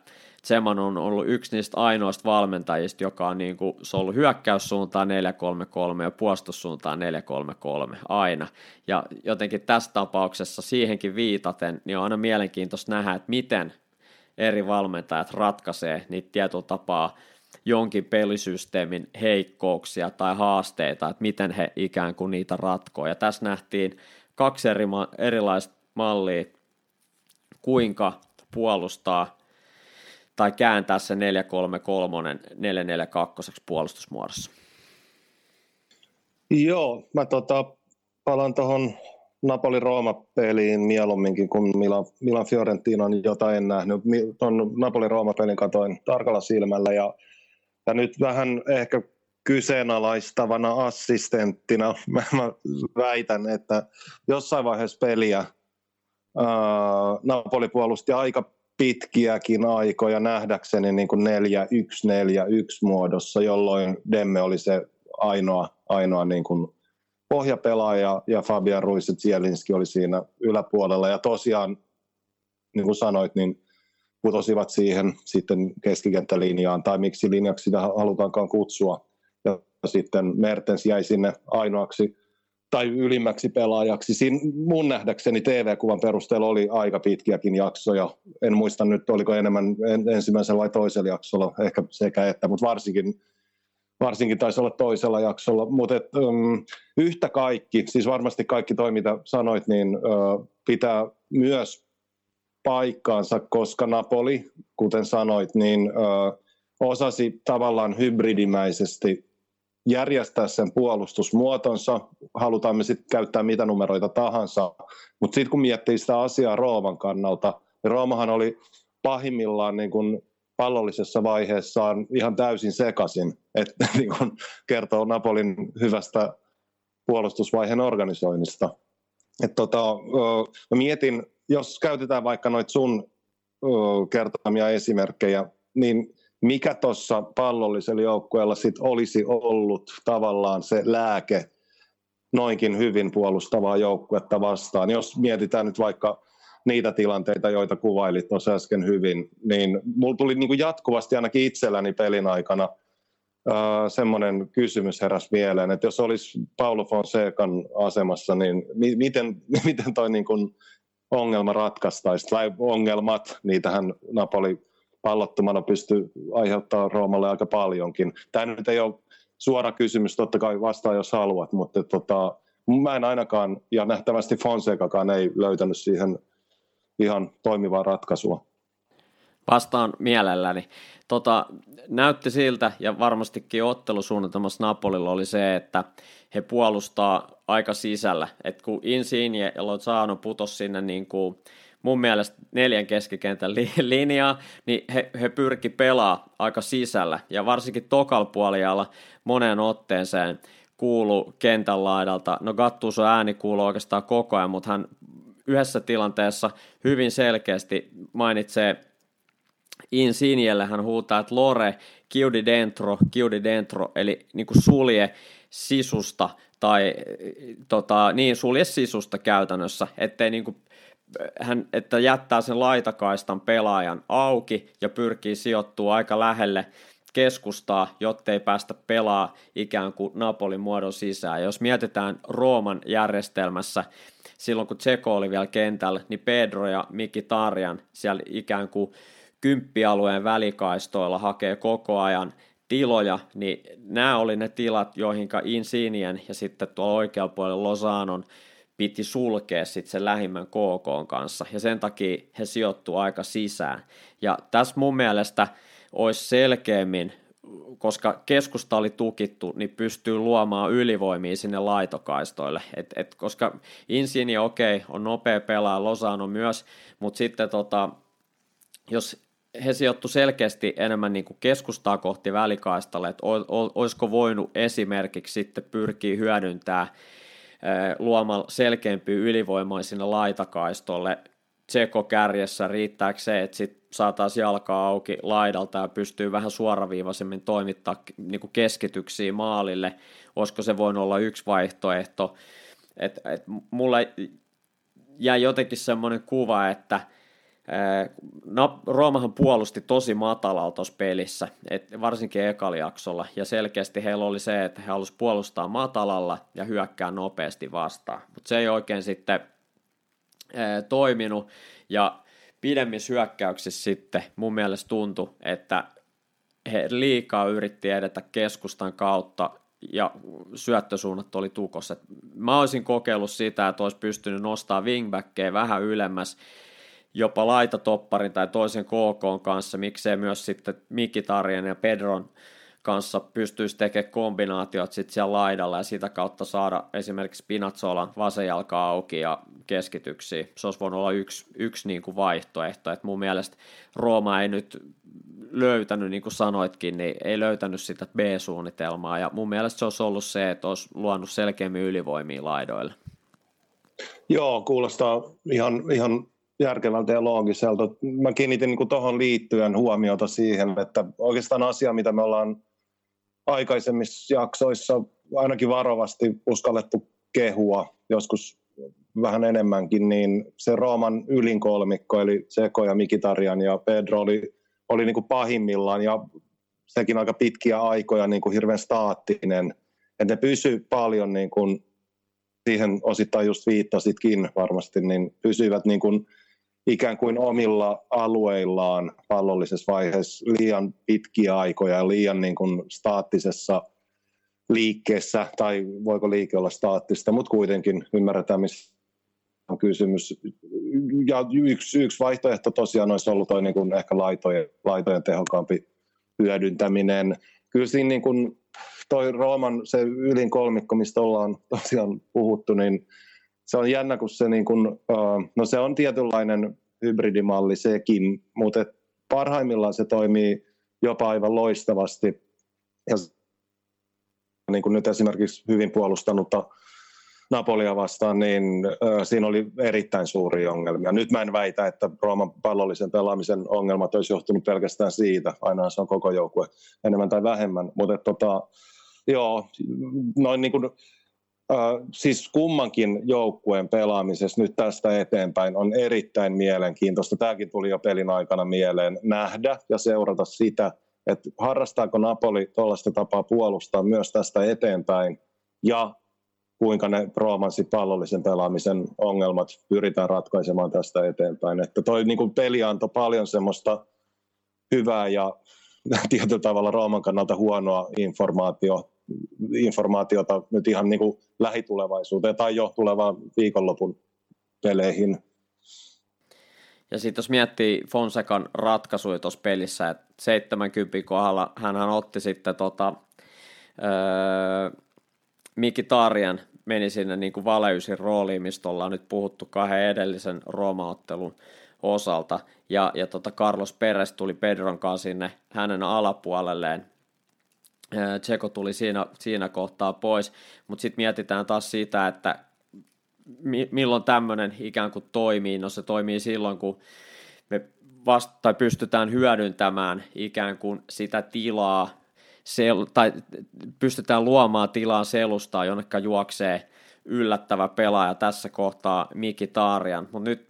Zeman on ollut yksi niistä ainoista valmentajista, joka on niin kuin, se on ollut hyökkäyssuuntaan 4-3-3 ja puolustussuuntaan 4-3-3 aina. Ja jotenkin tässä tapauksessa siihenkin viitaten, niin on aina mielenkiintoista nähdä, että miten eri valmentajat ratkaisee niitä tietyllä tapaa jonkin pelisysteemin heikkouksia tai haasteita, että miten he ikään kuin niitä ratkoo. Ja tässä nähtiin kaksi erilaista mallia, kuinka puolustaa tai kääntää se 4-3-3 4-4-2 puolustusmuodossa. Joo, mä palaan tuohon Napoli-Rooma-peliin mieluumminkin kuin Milan-Fiorentinan, jota en nähnyt. Tuon Napoli-Rooma-pelin katoin tarkalla silmällä, ja nyt vähän ehkä kyseenalaistavana assistenttina mä väitän, että jossain vaiheessa peliä Napoli puolusti aika pitkiäkin aikoja nähdäkseni niin kuin 4-1-4-1 muodossa, jolloin Demme oli se ainoa niin kuin pohjapelaaja, ja Fabian Ruiz ja Zielinski oli siinä yläpuolella, ja tosiaan, niin kuin sanoit, niin putosivat siihen sitten keskikenttälinjaan, tai miksi linjaksi sitä halutaankaan kutsua, ja sitten Mertens jäi sinne ainoaksi tai ylimmäksi pelaajaksi. Siinä mun nähdäkseni TV-kuvan perusteella oli aika pitkiäkin jaksoja, en muista nyt oliko enemmän ensimmäisellä vai toisella jaksolla, ehkä sekä että, mutta varsinkin taisi olla toisella jaksolla, mutta yhtä kaikki, siis varmasti kaikki toi, mitä sanoit, niin pitää myös paikkaansa, koska Napoli, kuten sanoit, niin osasi tavallaan hybridimäisesti järjestää sen puolustusmuotonsa, halutaan me sitten käyttää mitä numeroita tahansa, mutta sitten kun miettii sitä asiaa Rooman kannalta, niin Roomahan oli pahimmillaan niin kuin pallollisessa vaiheessa on ihan täysin sekaisin, että niin kun kertoo Napolin hyvästä puolustusvaiheen organisoinnista. Et mietin, jos käytetään vaikka noita sun kertomia esimerkkejä, niin mikä tuossa pallollisella joukkueella sit olisi ollut tavallaan se lääke noinkin hyvin puolustavaa joukkuetta vastaan? Jos mietitään nyt vaikka niitä tilanteita, joita kuvailit tuossa äsken hyvin, niin mulla tuli niin kuin jatkuvasti ainakin itselläni pelin aikana semmoinen kysymys heräsi mieleen, että jos olisi Paulo Fonsecan asemassa, niin miten toi niin kuin ongelma ratkaistaisi, tai ongelmat, niitähän Napoli pallottomana pystyy aiheuttamaan Roomalle aika paljonkin. Tämä nyt ei ole suora kysymys, totta kai vastaa jos haluat, mutta mä en ainakaan, ja nähtävästi Fonsecakaan ei löytänyt siihen ihan toimivaa ratkaisua. Vastaan mielelläni. Näytti siltä, ja varmastikin ottelusuunnitelmassa Napolilla oli se, että he puolustaa aika sisällä. Et kun Insigne ja Lozano putos sinne niin kuin mun mielestä 4 keskikentän linjaa, niin he pyrki pelaa aika sisällä. Ja varsinkin tokalpuolialla moneen otteeseen kuuluu kentän laidalta. No Gattuso ääni kuuluu oikeastaan koko ajan, mutta hän yhdessä tilanteessa hyvin selkeästi mainitsee Insignelle, hän huutaa, että Lore, chiudi dentro, eli niin kuin sulje sisusta, tai niin sulje sisusta käytännössä, ettei niin kuin hän, että jättää sen laitakaistan pelaajan auki ja pyrkii sijoittua aika lähelle keskustaa, jottei päästä pelaa ikään kuin Napolin muodon sisään. Jos mietitään Rooman järjestelmässä, silloin kun Tseko oli vielä kentällä, niin Pedro ja Miki Tarjan siellä ikään kuin kymppialueen välikaistoilla hakee koko ajan tiloja, niin nämä oli ne tilat, joihinka Insignen ja sitten tuolla oikealla puolella Lozanon piti sulkea sitten sen lähimmän KK:n kanssa, ja sen takia he sijoittuivat aika sisään. Ja tässä mun mielestä olisi selkeämmin, koska keskusta oli tukittu, niin pystyy luomaan ylivoimia sinne laitokaistoille. Koska Insigne, okei, on nopea pelaaja, Lozano myös, mutta sitten jos he sijoittu selkeästi enemmän niin kuin keskustaa kohti välikaistalle, että olisiko voinut esimerkiksi sitten pyrkiä hyödyntää luomaan selkeämpiä ylivoimaa sinne laitakaistolle, Tseko kärjessä, riittääkö se, että sitten saataisiin jalkaa auki laidalta ja pystyy vähän suoraviivaisemmin toimittaa niin kuin keskityksiä maalille, olisiko se voinut olla yksi vaihtoehto. Mulle jäi jotenkin semmoinen kuva, että Roomahan puolusti tosi matalalla tuossa pelissä, varsinkin ekalla jaksolla, ja selkeästi heillä oli se, että he halusivat puolustaa matalalla ja hyökkää nopeasti vastaan, mutta se ei oikein sitten toiminut, ja pidemmissä hyökkäyksissä sitten mun mielestä tuntui, että he liikaa yritti edetä keskustan kautta, ja syöttösuunnat oli tukossa. Mä olisin kokeillut sitä, että olisi pystynyt nostamaan wingbackkejä vähän ylemmäs, jopa laitatopparin tai toisen KK:n kanssa, miksei myös sitten Miki Tarjan ja Pedron kanssa pystyisi tekemään kombinaatiot sitten siellä laidalla ja sitä kautta saada esimerkiksi Pinazzolan vasenjalkaa auki ja keskityksiä. Se olisi voinut olla yksi niin kuin vaihtoehto. Et mun mielestä Rooma ei nyt löytänyt, niin kuin sanoitkin, niin ei löytänyt sitä B-suunnitelmaa, ja mun mielestä se olisi ollut se, että olisi luonut selkeämmin ylivoimia laidoille. Joo, kuulostaa ihan järkevältä ja loogiselta. Mä kiinnitin niin tuohon liittyen huomiota siihen, että oikeastaan asia, mitä me ollaan aikaisemmissa jaksoissa ainakin varovasti uskallettu kehua, joskus vähän enemmänkin, niin se Rooman ylinkolmikko, eli Tseko ja Miki Tarjan ja Pedro oli niin kuin pahimmillaan, ja sekin aika pitkiä aikoja niin kuin hirveän staattinen, että ne pysyi paljon niin kuin, siihen osittain just viittasitkin varmasti, niin pysyivät niin kuin ikään kuin omilla alueillaan pallollisessa vaiheessa liian pitkiä aikoja ja liian niin kuin staattisessa liikkeessä, tai voiko liike olla staattista, mutta kuitenkin ymmärretään, missä on kysymys. Ja yksi vaihtoehto tosiaan olisi ollut toi niin kuin ehkä laitojen tehokkaampi hyödyntäminen. Kyllä siinä niin kuin toi Rooman se ylin kolmikko, mistä ollaan tosiaan puhuttu, niin se on jännä, kun se, niin kun, no se on tietynlainen hybridimalli sekin, mutta parhaimmillaan se toimii jopa aivan loistavasti. Ja niin kuin nyt esimerkiksi hyvin puolustanutta Napolia vastaan, niin siinä oli erittäin suuria ongelmia. Nyt mä en väitä, että Rooman pallollisen pelaamisen ongelmat olisi johtunut pelkästään siitä. Aina se on koko joukkue enemmän tai vähemmän. Mutta joo, noin niin kuin, siis kummankin joukkueen pelaamisessa nyt tästä eteenpäin on erittäin mielenkiintoista. Tämäkin tuli jo pelin aikana mieleen nähdä ja seurata sitä, että harrastaako Napoli tuollaista tapaa puolustaa myös tästä eteenpäin ja kuinka ne Roomansin pallollisen pelaamisen ongelmat pyritään ratkaisemaan tästä eteenpäin. Että toi niin kuin peli antoi paljon semmoista hyvää ja tietyllä tavalla Rooman kannalta huonoa informaatiota nyt ihan niin kuin lähitulevaisuuteen tai jo tulevaan viikonlopun peleihin. Ja sitten jos miettii Fonsecan ratkaisuja tuossa pelissä, että 70 kohdalla hänhän otti sitten Miki Tarjan meni sinne niin kuin valeysin rooliin, mistä ollaan nyt puhuttu kahden edellisen Rooma-ottelun osalta, ja Carlos Perez tuli Pedron kanssa sinne hänen alapuolelleen, Tseko tuli siinä kohtaa pois, mutta sitten mietitään taas sitä, että milloin tämmöinen ikään kuin toimii? No se toimii silloin, kun me tai pystytään hyödyntämään ikään kuin sitä tilaa, tai pystytään luomaan tilaa selustaa, jonnekin juoksee yllättävä pelaaja tässä kohtaa Miki Tarjan. Mutta nyt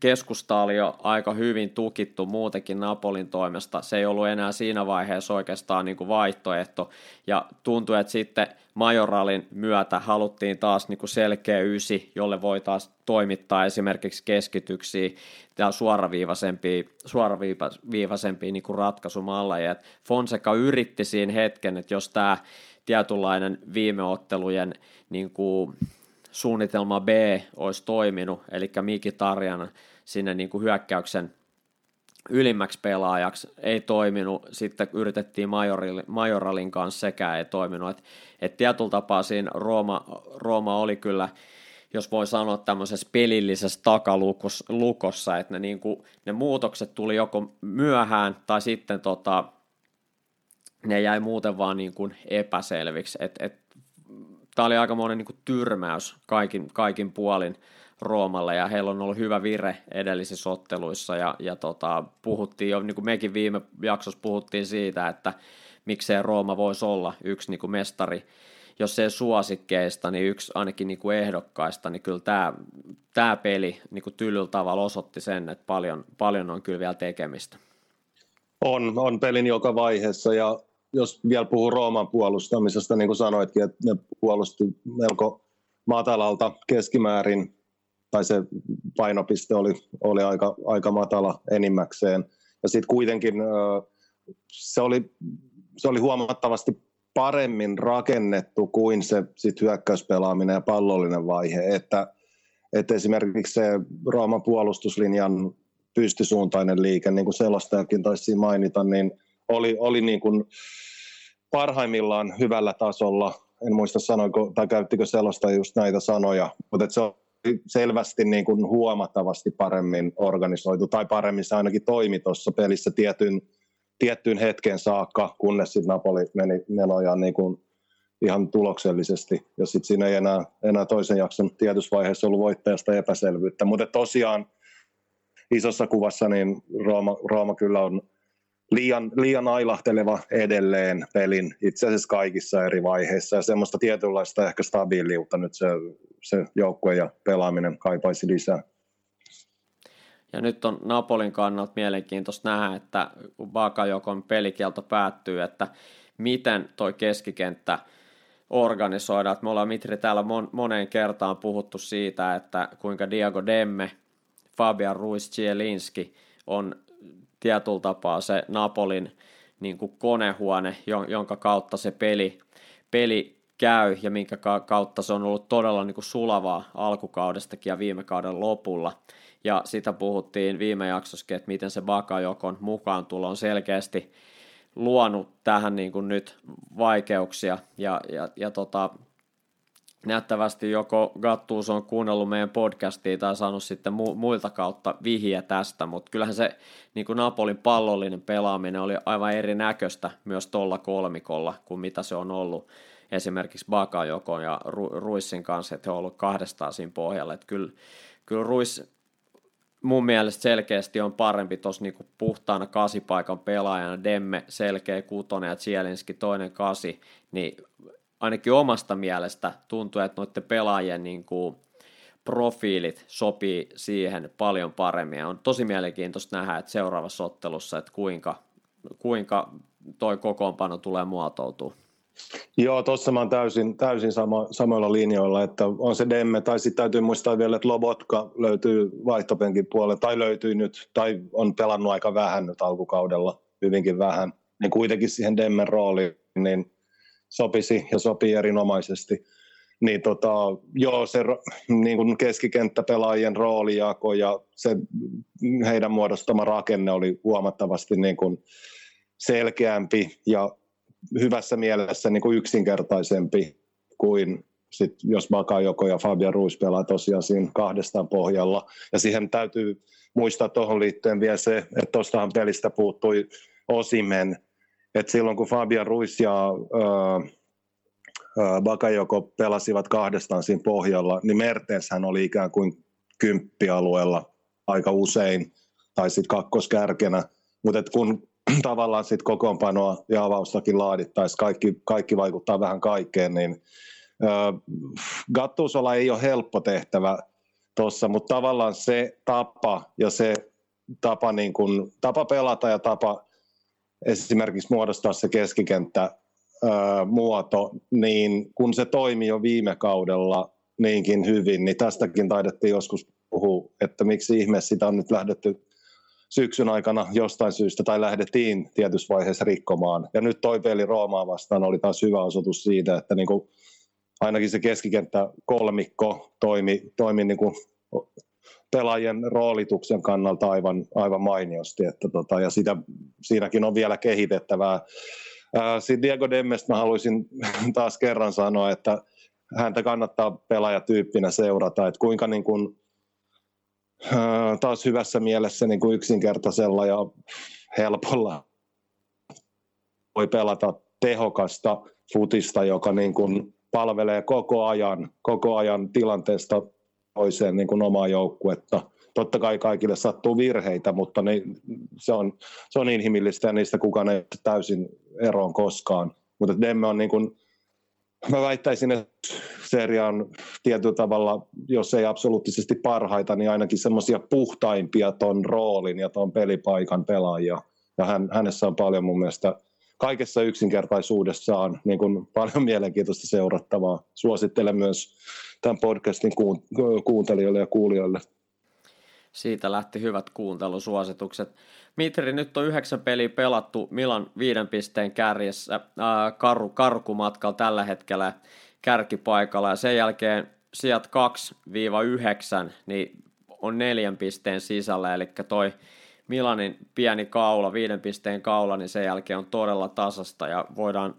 keskusta oli jo aika hyvin tukittu muutenkin Napolin toimesta. Se ei ollut enää siinä vaiheessa oikeastaan niin kuin vaihtoehto. Ja tuntui, että sitten Majoralin myötä haluttiin taas niin kuin selkeä ysi, jolle voi taas toimittaa esimerkiksi keskityksiä ja suoraviivaisempia niin kuin ratkaisumalleja. Et Fonseca yritti siinä hetken, että jos tämä tietynlainen viimeottelujen niin kuin suunnitelma B olisi toiminut, eli Miki Tarjan sinne niin kuin hyökkäyksen ylimmäksi pelaajaksi ei toiminut, sitten yritettiin Majoralin kanssa sekä ei toiminut, että tietyllä tapaa siinä Rooma oli kyllä, jos voi sanoa tämmöisessä pelillisessä takalukossa, että niin kuin, ne muutokset tuli joko myöhään tai sitten ne jäi muuten vaan niin kuin epäselviksi, että tämä oli aikamoinen niin kuin tyrmäys kaikin puolin Roomalle, ja heillä on ollut hyvä vire edellisissä otteluissa, ja puhuttiin jo, niin kuin mekin viime jaksossa puhuttiin siitä, että miksei Rooma voisi olla yksi niin kuin mestari, jos ei suosikkeista, niin yksi ainakin niin kuin ehdokkaista, niin kyllä tämä peli niin kuin tylyllä tavalla osoitti sen, että paljon on kyllä vielä tekemistä. On pelin joka vaiheessa, ja jos vielä puhuu Rooman puolustamisesta, niin kuin sanoitkin, että ne puolusti melko matalalta keskimäärin, tai se painopiste oli aika matala enimmäkseen. Ja sitten kuitenkin se oli huomattavasti paremmin rakennettu kuin se sit hyökkäyspelaaminen ja pallollinen vaihe. Että esimerkiksi se Rooman puolustuslinjan pystysuuntainen liike, niin kuin selostajakin taisi mainita, niin oli niin kuin parhaimmillaan hyvällä tasolla, en muista sanoiko tai käyttikö selosta just näitä sanoja, mutta se oli selvästi niin kuin huomattavasti paremmin organisoitu, tai paremmin se ainakin toimi tuossa pelissä tiettyyn hetken saakka, kunnes sitten Napoli meni nelojaan niin kuin ihan tuloksellisesti, ja sitten siinä ei enää toisen jakson tietyssä vaiheessa ollut voittajasta epäselvyyttä, mutta tosiaan isossa kuvassa niin Rooma kyllä on liian ailahteleva edelleen pelin itse asiassa kaikissa eri vaiheissa, ja semmoista tietynlaista ehkä stabiiliutta nyt se joukkue ja pelaaminen kaipaisi lisää. Ja nyt on Napolin kannalta mielenkiintoista nähdä, että Bakayokon pelikielto päättyy, että miten toi keskikenttä organisoidaan. Me ollaan Mitri täällä moneen kertaan puhuttu siitä, että kuinka Diego Demme, Fabian Ruiz, Zielinski on tietyllä tapaa se Napolin niin kuin konehuone, jonka kautta se peli käy ja minkä kautta se on ollut todella niin kuin sulavaa alkukaudestakin ja viime kauden lopulla. Ja sitä puhuttiin viime jaksossakin, että miten se Bakayokon mukaan tulo on selkeästi luonut tähän niin kuin nyt vaikeuksia. Ja näyttävästi joko Gattuso on kuunnellut meidän podcastia tai saanut sitten muilta kautta vihiä tästä, mutta kyllähän se niin kuin Napolin pallollinen pelaaminen oli aivan erinäköistä myös tuolla kolmikolla kuin mitä se on ollut esimerkiksi Bakayokon ja Ruissin kanssa, että he on ollut kahdestaan siinä pohjalla. Että kyllä Ruiz mun mielestä selkeästi on parempi tuossa niin kuin puhtaana kasipaikan pelaajana, Demme selkeä kutonen ja Zielinski toinen kasi, niin ainakin omasta mielestä tuntuu, että noiden pelaajien niin kuin profiilit sopii siihen paljon paremmin. Ja on tosi mielenkiintoista nähdä, että seuraavassa ottelussa, että kuinka toi kokoonpano tulee muotoutua. Joo, tuossa mä oon täysin samoilla linjoilla, että on se Demme, tai sitten täytyy muistaa vielä, että Lobotka löytyy vaihtopenkin puolelle, tai löytyy nyt, tai on pelannut aika vähän nyt alkukaudella, hyvinkin vähän, niin kuitenkin siihen Demmen rooliin, niin sopisi ja sopii erinomaisesti. Niin joo, se niin kuin keskikenttäpelaajien roolijako ja se heidän muodostama rakenne oli huomattavasti niin kuin selkeämpi ja hyvässä mielessä niin kuin yksinkertaisempi kuin sit, jos Bakayoko ja Fabian Ruiz pelaa tosiaan siinä kahdestaan pohjalla. Ja siihen täytyy muistaa tuohon liittyen vielä se, että tuostahan pelistä puuttui Osimhen. Et silloin kun Fabian Ruiz ja Bakayoko pelasivat kahdestaan siinä pohjalla, niin Mertenshän oli ikään kuin kymppialueella aika usein, tai sitten kakkoskärkenä, mutta kun tavallaan sitten kokoonpanoa ja avaustakin laadittaisiin, kaikki vaikuttaa vähän kaikkeen, niin Gattusolla ei ole helppo tehtävä tuossa, mutta tavallaan se tapa ja se tapa, niin kun, tapa pelata ja tapa esimerkiksi muodostaa se keskikenttä muoto, niin kun se toimi jo viime kaudella niinkin hyvin, niin tästäkin taidettiin joskus puhua, että miksi ihmeessä sitä on nyt lähdetty syksyn aikana jostain syystä, tai lähdettiin tietyssä vaiheessa rikkomaan. Ja nyt toi peli Roomaa vastaan oli taas hyvä osoitus siitä, että niin kuin ainakin se keskikenttä kolmikko toimi niin kuin pelaajien roolituksen kannalta aivan mainiosti. Että ja siinäkin on vielä kehitettävää. Siitä Diego Demmestä mä haluaisin taas kerran sanoa, että häntä kannattaa pelaajatyyppinä seurata, että kuinka niin kuin taas hyvässä mielessä niin kuin yksinkertaisella ja helpolla voi pelata tehokasta futista, joka niin kuin palvelee koko ajan tilanteesta toiseen niin kuin omaa joukkuetta. Totta kai kaikille sattuu virheitä, mutta se on inhimillistä ja niistä kukaan ei täysin eroon koskaan. Mutta Demme on niin kuin, mä väittäisin, että seria on tietyllä tavalla, jos ei absoluuttisesti parhaita, niin ainakin semmoisia puhtaimpia ton roolin ja ton pelipaikan pelaajia. Ja hänessä on paljon mun mielestä kaikessa yksinkertaisuudessaan niin kuin paljon mielenkiintoista seurattavaa. Suosittelen myös tämän podcastin kuuntelijoille ja kuulijoille. Siitä lähti hyvät kuuntelusuositukset. Mitri, nyt on 9 peliä pelattu Milan 5 pisteen kärjessä, karkumatkalla tällä hetkellä kärkipaikalla, ja sen jälkeen sijat 2-9 niin on 4 pisteen sisällä, eli toi Milanin pieni kaula, 5 pisteen kaula, niin sen jälkeen on todella tasasta, ja voidaan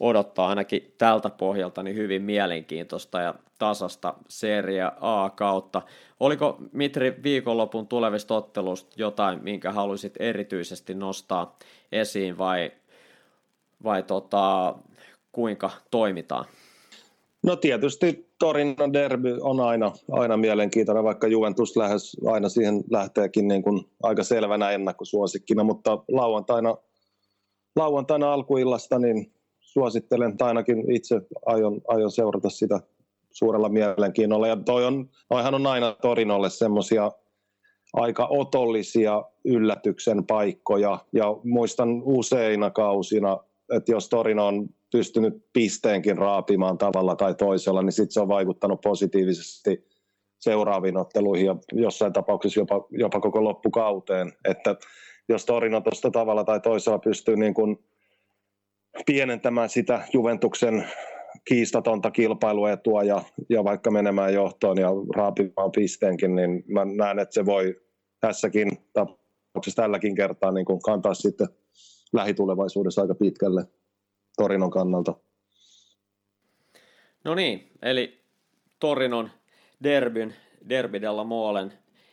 odottaa ainakin tältä pohjalta niin hyvin mielenkiintoista ja tasasta Serie A kautta. Oliko Mitri viikonlopun tulevista otteluista jotain, minkä haluaisit erityisesti nostaa esiin vai kuinka toimitaan? No tietysti Torinon derby on aina mielenkiintoinen, vaikka Juventus lähes aina siihen lähteekin niin kuin aika selvänä ennakkosuosikkina, mutta lauantaina alkuillasta niin suosittelen, tai ainakin itse aion seurata sitä suurella mielenkiinnolla. Ja noihan on aina Torinolle semmoisia aika otollisia yllätyksen paikkoja. Ja muistan useina kausina, että jos Torino on pystynyt pisteenkin raapimaan tavalla tai toisella, niin sitten se on vaikuttanut positiivisesti seuraaviin otteluihin ja jossain tapauksessa jopa koko loppukauteen. Että jos Torino tuosta tavalla tai toisella pystyy niin kuin pienentämään sitä Juventuksen kiistatonta kilpailuetua ja vaikka menemään johtoon ja raapimaan pisteenkin, niin mä näen, että se voi tässäkin tapauksessa tälläkin kertaa niin kuin kantaa sitten lähitulevaisuudessa aika pitkälle Torinon kannalta. No niin, eli Torinon derby della Moolen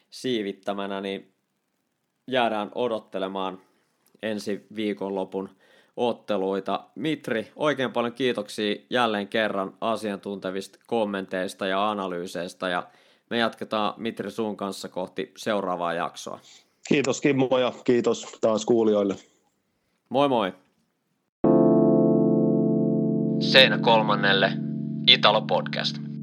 siivittämänä niin jäädään odottelemaan ensi viikonlopun otteluita. Mitri, oikein paljon kiitoksia jälleen kerran asiantuntevista kommenteista ja analyyseista, ja me jatketaan Mitri sun kanssa kohti seuraavaa jaksoa. Kiitos Kimmo ja kiitos taas kuulijoille. Moi moi. Seinä kolmannelle Italo Podcast.